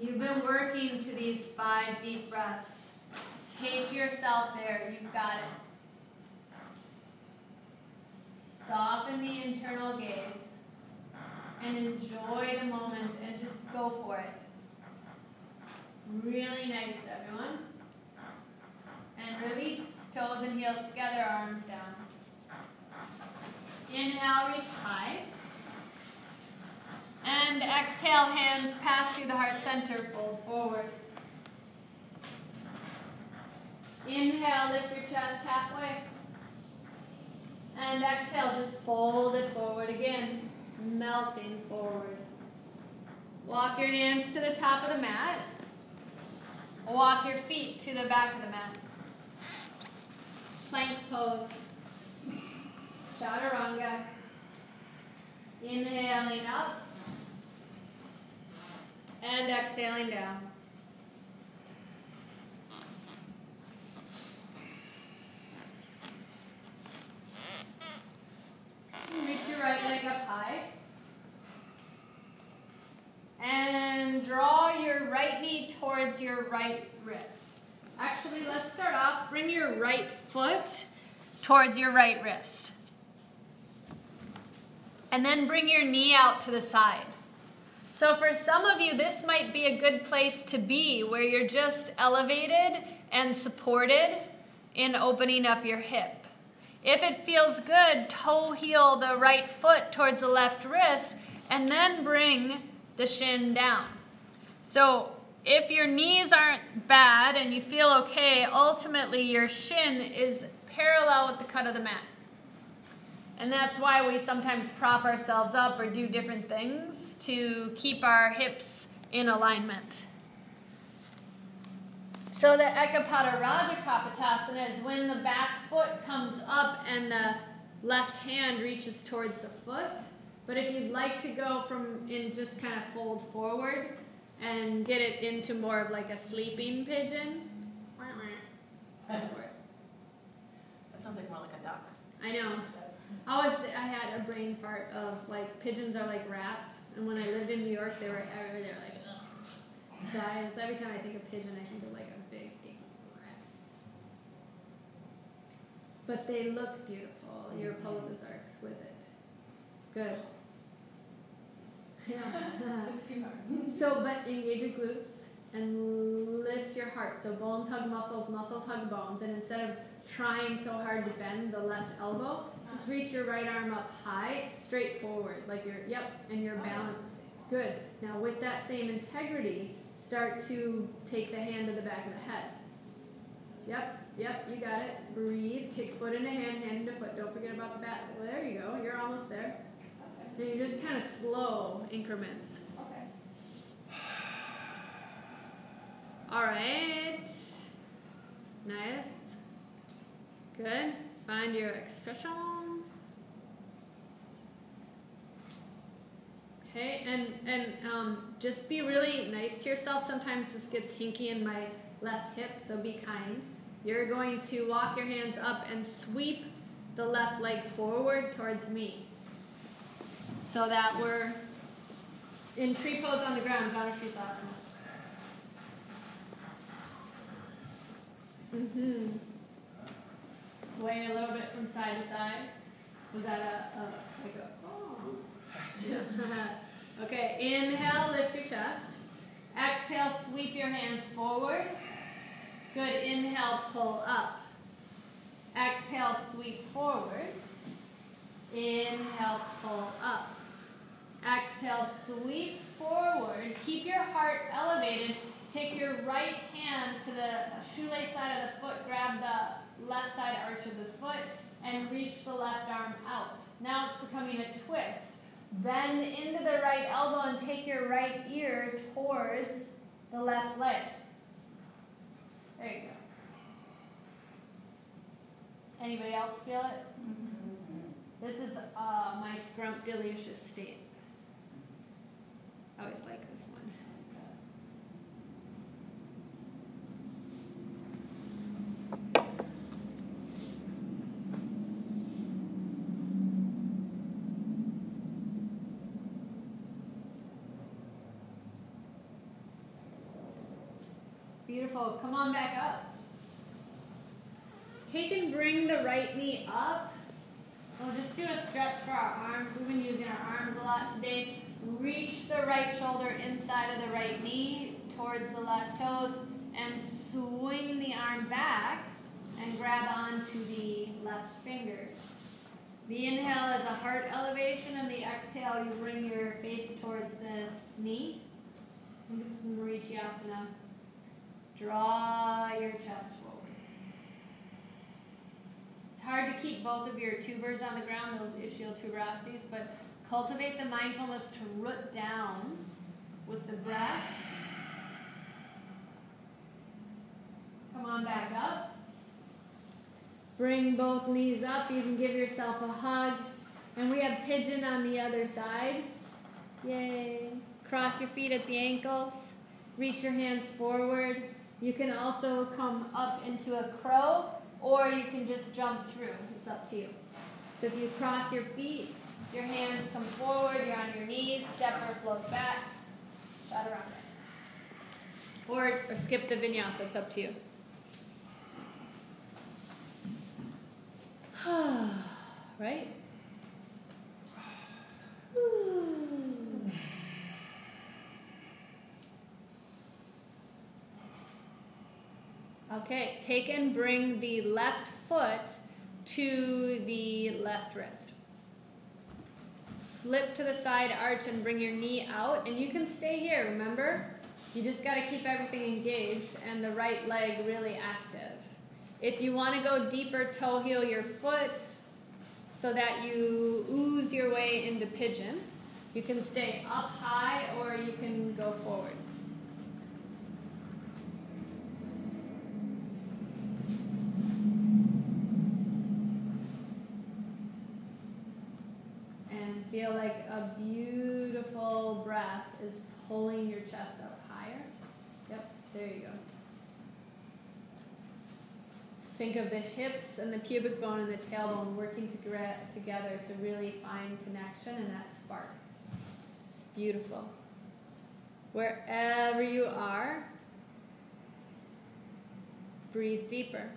You've been working to these 5 deep breaths. Take yourself there. You've got it. Soften the internal gaze and enjoy the moment and just go for it. Really nice, everyone. And release, toes and heels together, arms down. Inhale, reach high. And exhale, hands pass through the heart center, fold forward. Inhale, lift your chest halfway. And exhale, just fold it forward again, melting forward. Walk your hands to the top of the mat. Walk your feet to the back of the mat. Plank pose. Chaturanga. Inhaling up. And exhaling down. Reach your right leg up high. And draw your right knee towards your right wrist. Actually, let's start off. Bring your right foot towards your right wrist. And then bring your knee out to the side. So for some of you, this might be a good place to be where you're just elevated and supported in opening up your hip. If it feels good, toe heel the right foot towards the left wrist and then bring the shin down. So if your knees aren't bad and you feel okay, ultimately your shin is parallel with the cut of the mat. And that's why we sometimes prop ourselves up or do different things to keep our hips in alignment. So the Ekapada Raja Kapotasana is when the back foot comes up and the left hand reaches towards the foot. But if you'd like to go from and just kind of fold forward and get it into more of like a sleeping pigeon. That sounds like more like a duck. I know. I had a brain fart of like pigeons are like rats. And when I lived in New York, they were everywhere. They're like, ugh. So every time I think of pigeon, I think of like a. But they look beautiful. Your poses are exquisite. Good. Yeah. It's too hard. So, but engage your glutes and lift your heart. So bones hug muscles, muscles hug bones. And instead of trying so hard to bend the left elbow, just reach your right arm up high, straight forward. Like you're, and you're balanced. Good. Now with that same integrity, start to take the hand to the back of the head. Yep, you got it. Breathe. Kick foot into hand, hand into foot. Don't forget about the back. Well, there you go. You're almost there. Okay. And you just kind of slow increments. Okay. All right. Nice. Good. Find your expressions. Okay, and just be really nice to yourself. Sometimes this gets hinky in my left hip, so be kind. You're going to walk your hands up and sweep the left leg forward towards me, so that we're in tree pose on the ground, Jhanushirasana. Mm-hmm. Sway a little bit from side to side. Was that like a oh? Yeah. Okay, inhale, lift your chest. Exhale, sweep your hands forward. Good, inhale, pull up. Exhale, sweep forward. Inhale, pull up. Exhale, sweep forward. Keep your heart elevated. Take your right hand to the shoelace side of the foot. Grab the left side arch of the foot and reach the left arm out. Now it's becoming a twist. Bend into the right elbow and take your right ear towards the left leg. There you go. Anybody else feel it? Mm-hmm. This is my scrumptious state. I always like this one. Beautiful. Come on back up. Take and bring the right knee up. We'll just do a stretch for our arms. We've been using our arms a lot today. Reach the right shoulder inside of the right knee towards the left toes and swing the arm back and grab onto the left fingers. The inhale is a heart elevation and the exhale you bring your face towards the knee. Look at some Marichiasana. Draw your chest forward. It's hard to keep both of your tubers on the ground, those ischial tuberosities, but cultivate the mindfulness to root down with the breath. Come on back up. Bring both knees up. You can give yourself a hug. And we have pigeon on the other side. Yay. Cross your feet at the ankles. Reach your hands forward. You can also come up into a crow, or you can just jump through. It's up to you. So if you cross your feet, your hands come forward, you're on your knees, step or float back, chaturanga. Or skip the vinyasa, it's up to you. Right? Ooh. Okay, take and bring the left foot to the left wrist. Flip to the side arch and bring your knee out. And you can stay here, remember? You just got to keep everything engaged and the right leg really active. If you want to go deeper, toe heel your foot so that you ooze your way into pigeon. You can stay up high or you can go forward. Feel like a beautiful breath is pulling your chest up higher. Yep, there you go. Think of the hips and the pubic bone and the tailbone working together to really find connection and that spark. Beautiful. Wherever you are, breathe deeper.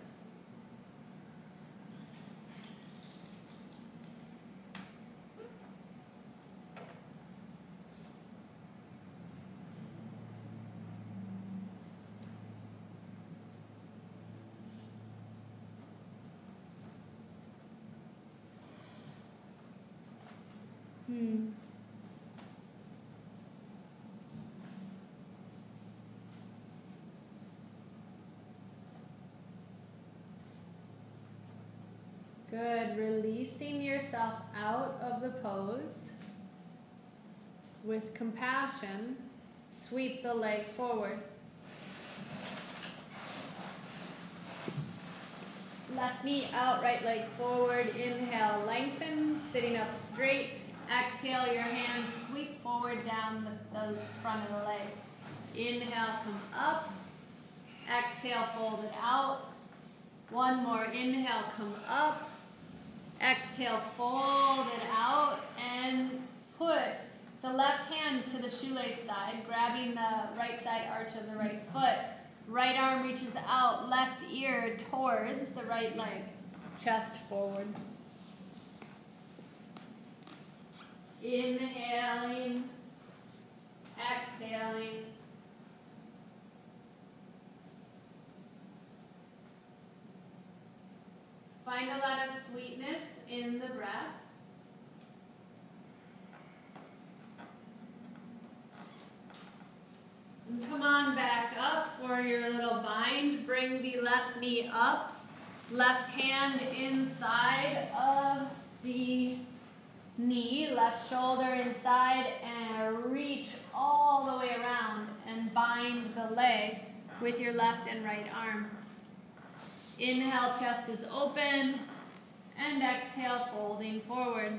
Good. Releasing yourself out of the pose with compassion. Sweep the leg forward. Left knee out, right leg forward. Inhale, lengthen, sitting up straight. Exhale, your hands sweep forward down the front of the leg. Inhale, come up. Exhale, fold it out. One more. Inhale, come up. Exhale, fold it out. And put the left hand to the shoelace side, grabbing the right side arch of the right foot. Right arm reaches out, left ear towards the right leg. Chest forward. Inhaling, exhaling. Find a lot of sweetness in the breath. And come on back up for your little bind. Bring the left knee up, left hand inside of the knee, left shoulder inside, and reach all the way around and bind the leg with your left and right arm. Inhale, chest is open, and exhale, folding forward.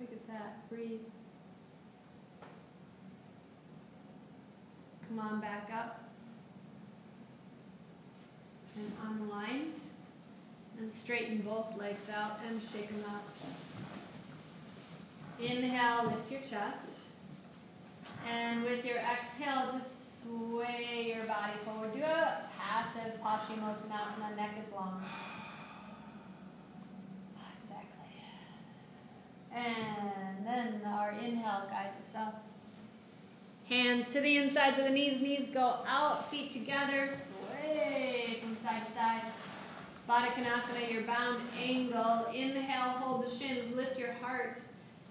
Look at that, breathe. Come on back up. And unwind, and straighten both legs out and shake them out. Inhale, lift your chest. And with your exhale, just sway your body forward. Do a passive Paschimottanasana, neck is long. Exactly. And then our inhale guides us up. Hands to the insides of the knees. Knees go out, feet together. Sway from side to side. Baddha Konasana, your bound angle. Inhale, hold the shins, lift your heart.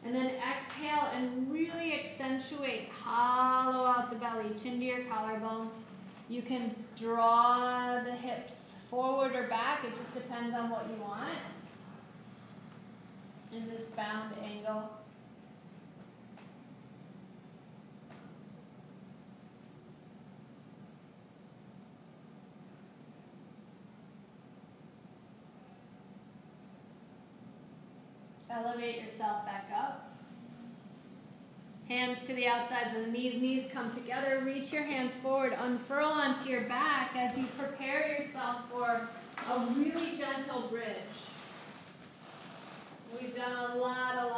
And then exhale and really accentuate. Hollow out the belly, chin to your collarbones. You can draw the hips forward or back. It just depends on what you want in this bound angle. Elevate yourself back up. Hands to the outsides of the knees. Knees come together. Reach your hands forward. Unfurl onto your back as you prepare yourself for a really gentle bridge. We've done a lot of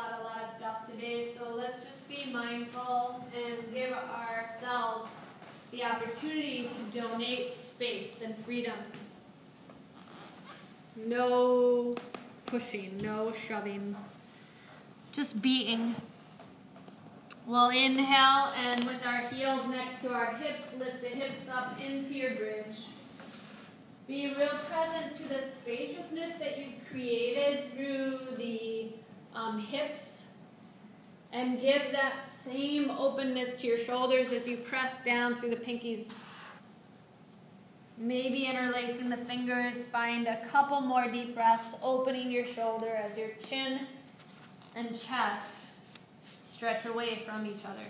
stuff today, so let's just be mindful and give ourselves the opportunity to donate space and freedom. No pushing, no shoving, just being. We'll inhale, and with our heels next to our hips, lift the hips up into your bridge. Be real present to the spaciousness that you've created through the hips, and give that same openness to your shoulders as you press down through the pinkies. Maybe interlacing the fingers, find a couple more deep breaths, opening your shoulder as your chin and chest stretch away from each other.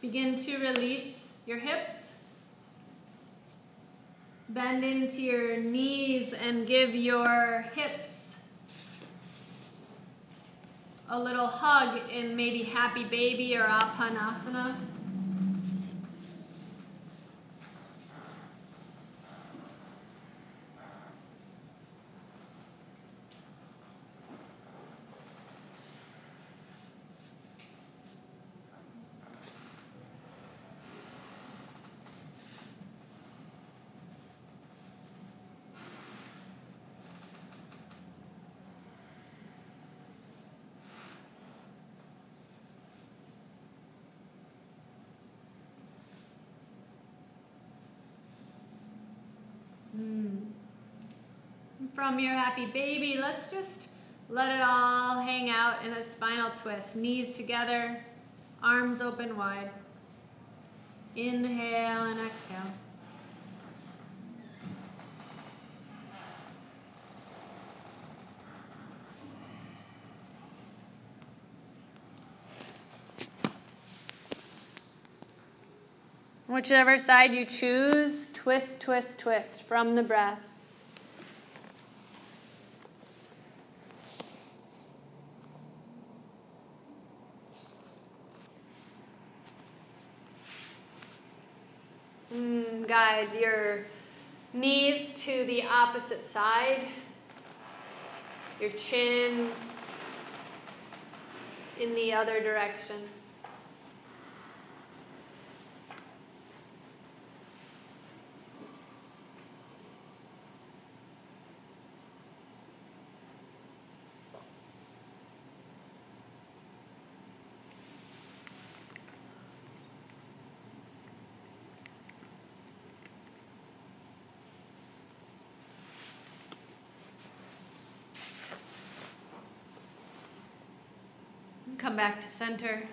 Begin to release your hips. Bend into your knees and give your hips a little hug in maybe happy baby or Apanasana. From your happy baby, let's just let it all hang out in a spinal twist. Knees together, arms open wide. Inhale and exhale. Whichever side you choose, twist, twist, twist from the breath. Guide your knees to the opposite side, your chin in the other direction. Come back to center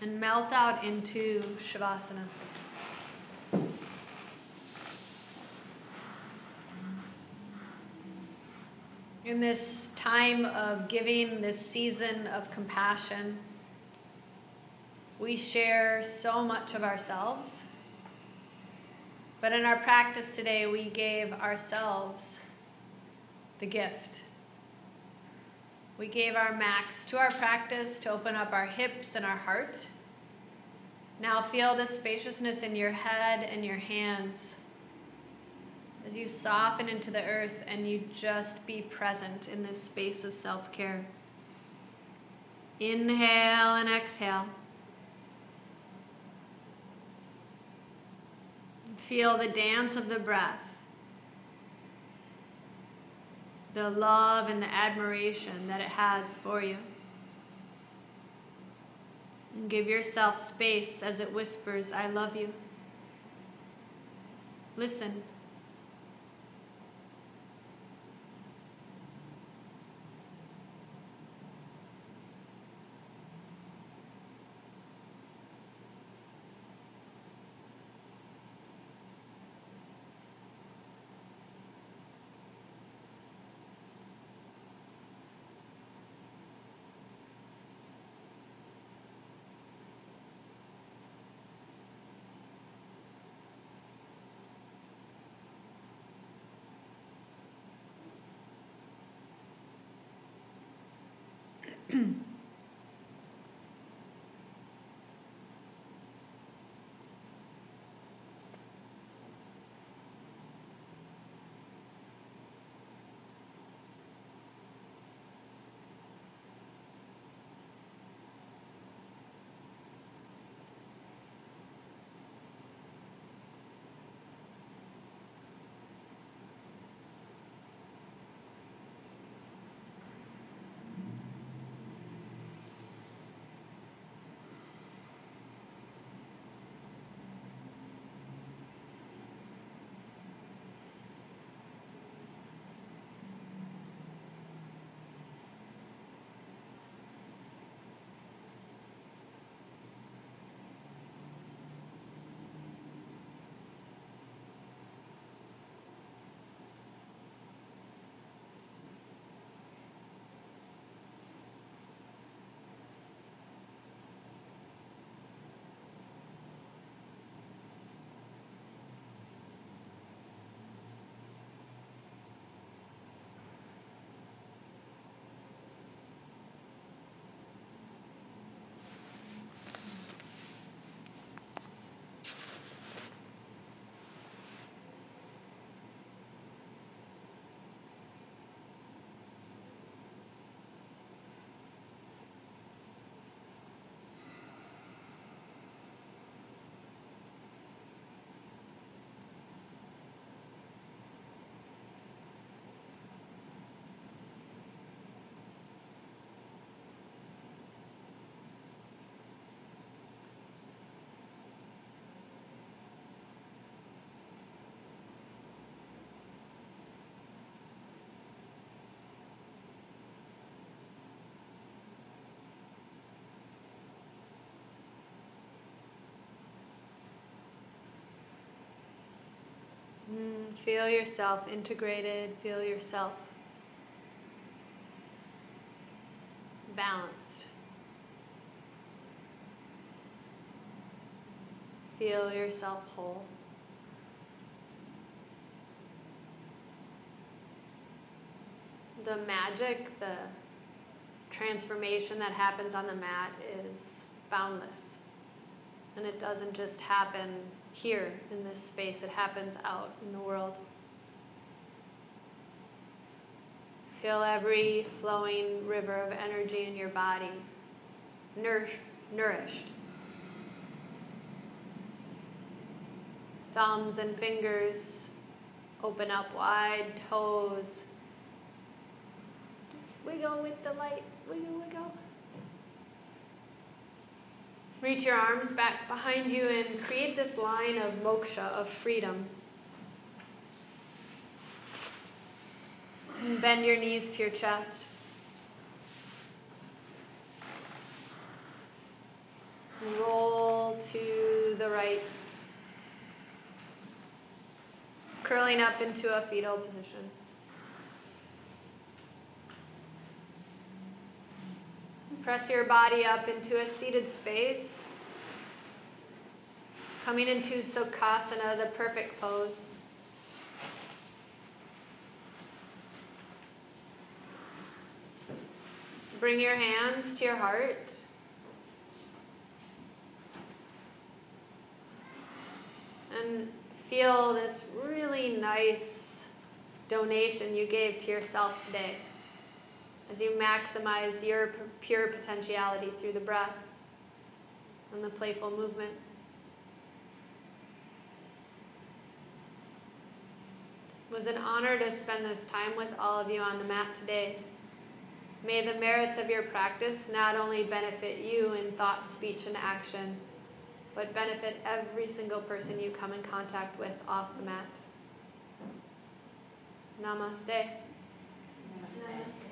and melt out into Shavasana. In this time of giving, this season of compassion, we share so much of ourselves. But in our practice today, we gave ourselves the gift. We gave our max to our practice to open up our hips and our heart. Now feel the spaciousness in your head and your hands as you soften into the earth and you just be present in this space of self-care. Inhale and exhale. Feel the dance of the breath. The love and the admiration that it has for you. And give yourself space as it whispers, I love you. Listen. feel yourself integrated, feel yourself balanced. Feel yourself whole. The magic, the transformation that happens on the mat is boundless. And it doesn't just happen here in this space, it happens out in the world. Feel every flowing river of energy in your body nourished. Thumbs and fingers open up wide, toes. Just wiggle with the light, wiggle, wiggle. Reach your arms back behind you and create this line of moksha, of freedom. And bend your knees to your chest. Roll to the right, curling up into a fetal position. Press your body up into a seated space, coming into Sukhasana, the perfect pose. Bring your hands to your heart. And feel this really nice donation you gave to yourself today, as you maximize your pure potentiality through the breath and the playful movement. It was an honor to spend this time with all of you on the mat today. May the merits of your practice not only benefit you in thought, speech, and action, but benefit every single person you come in contact with off the mat. Namaste. Namaste.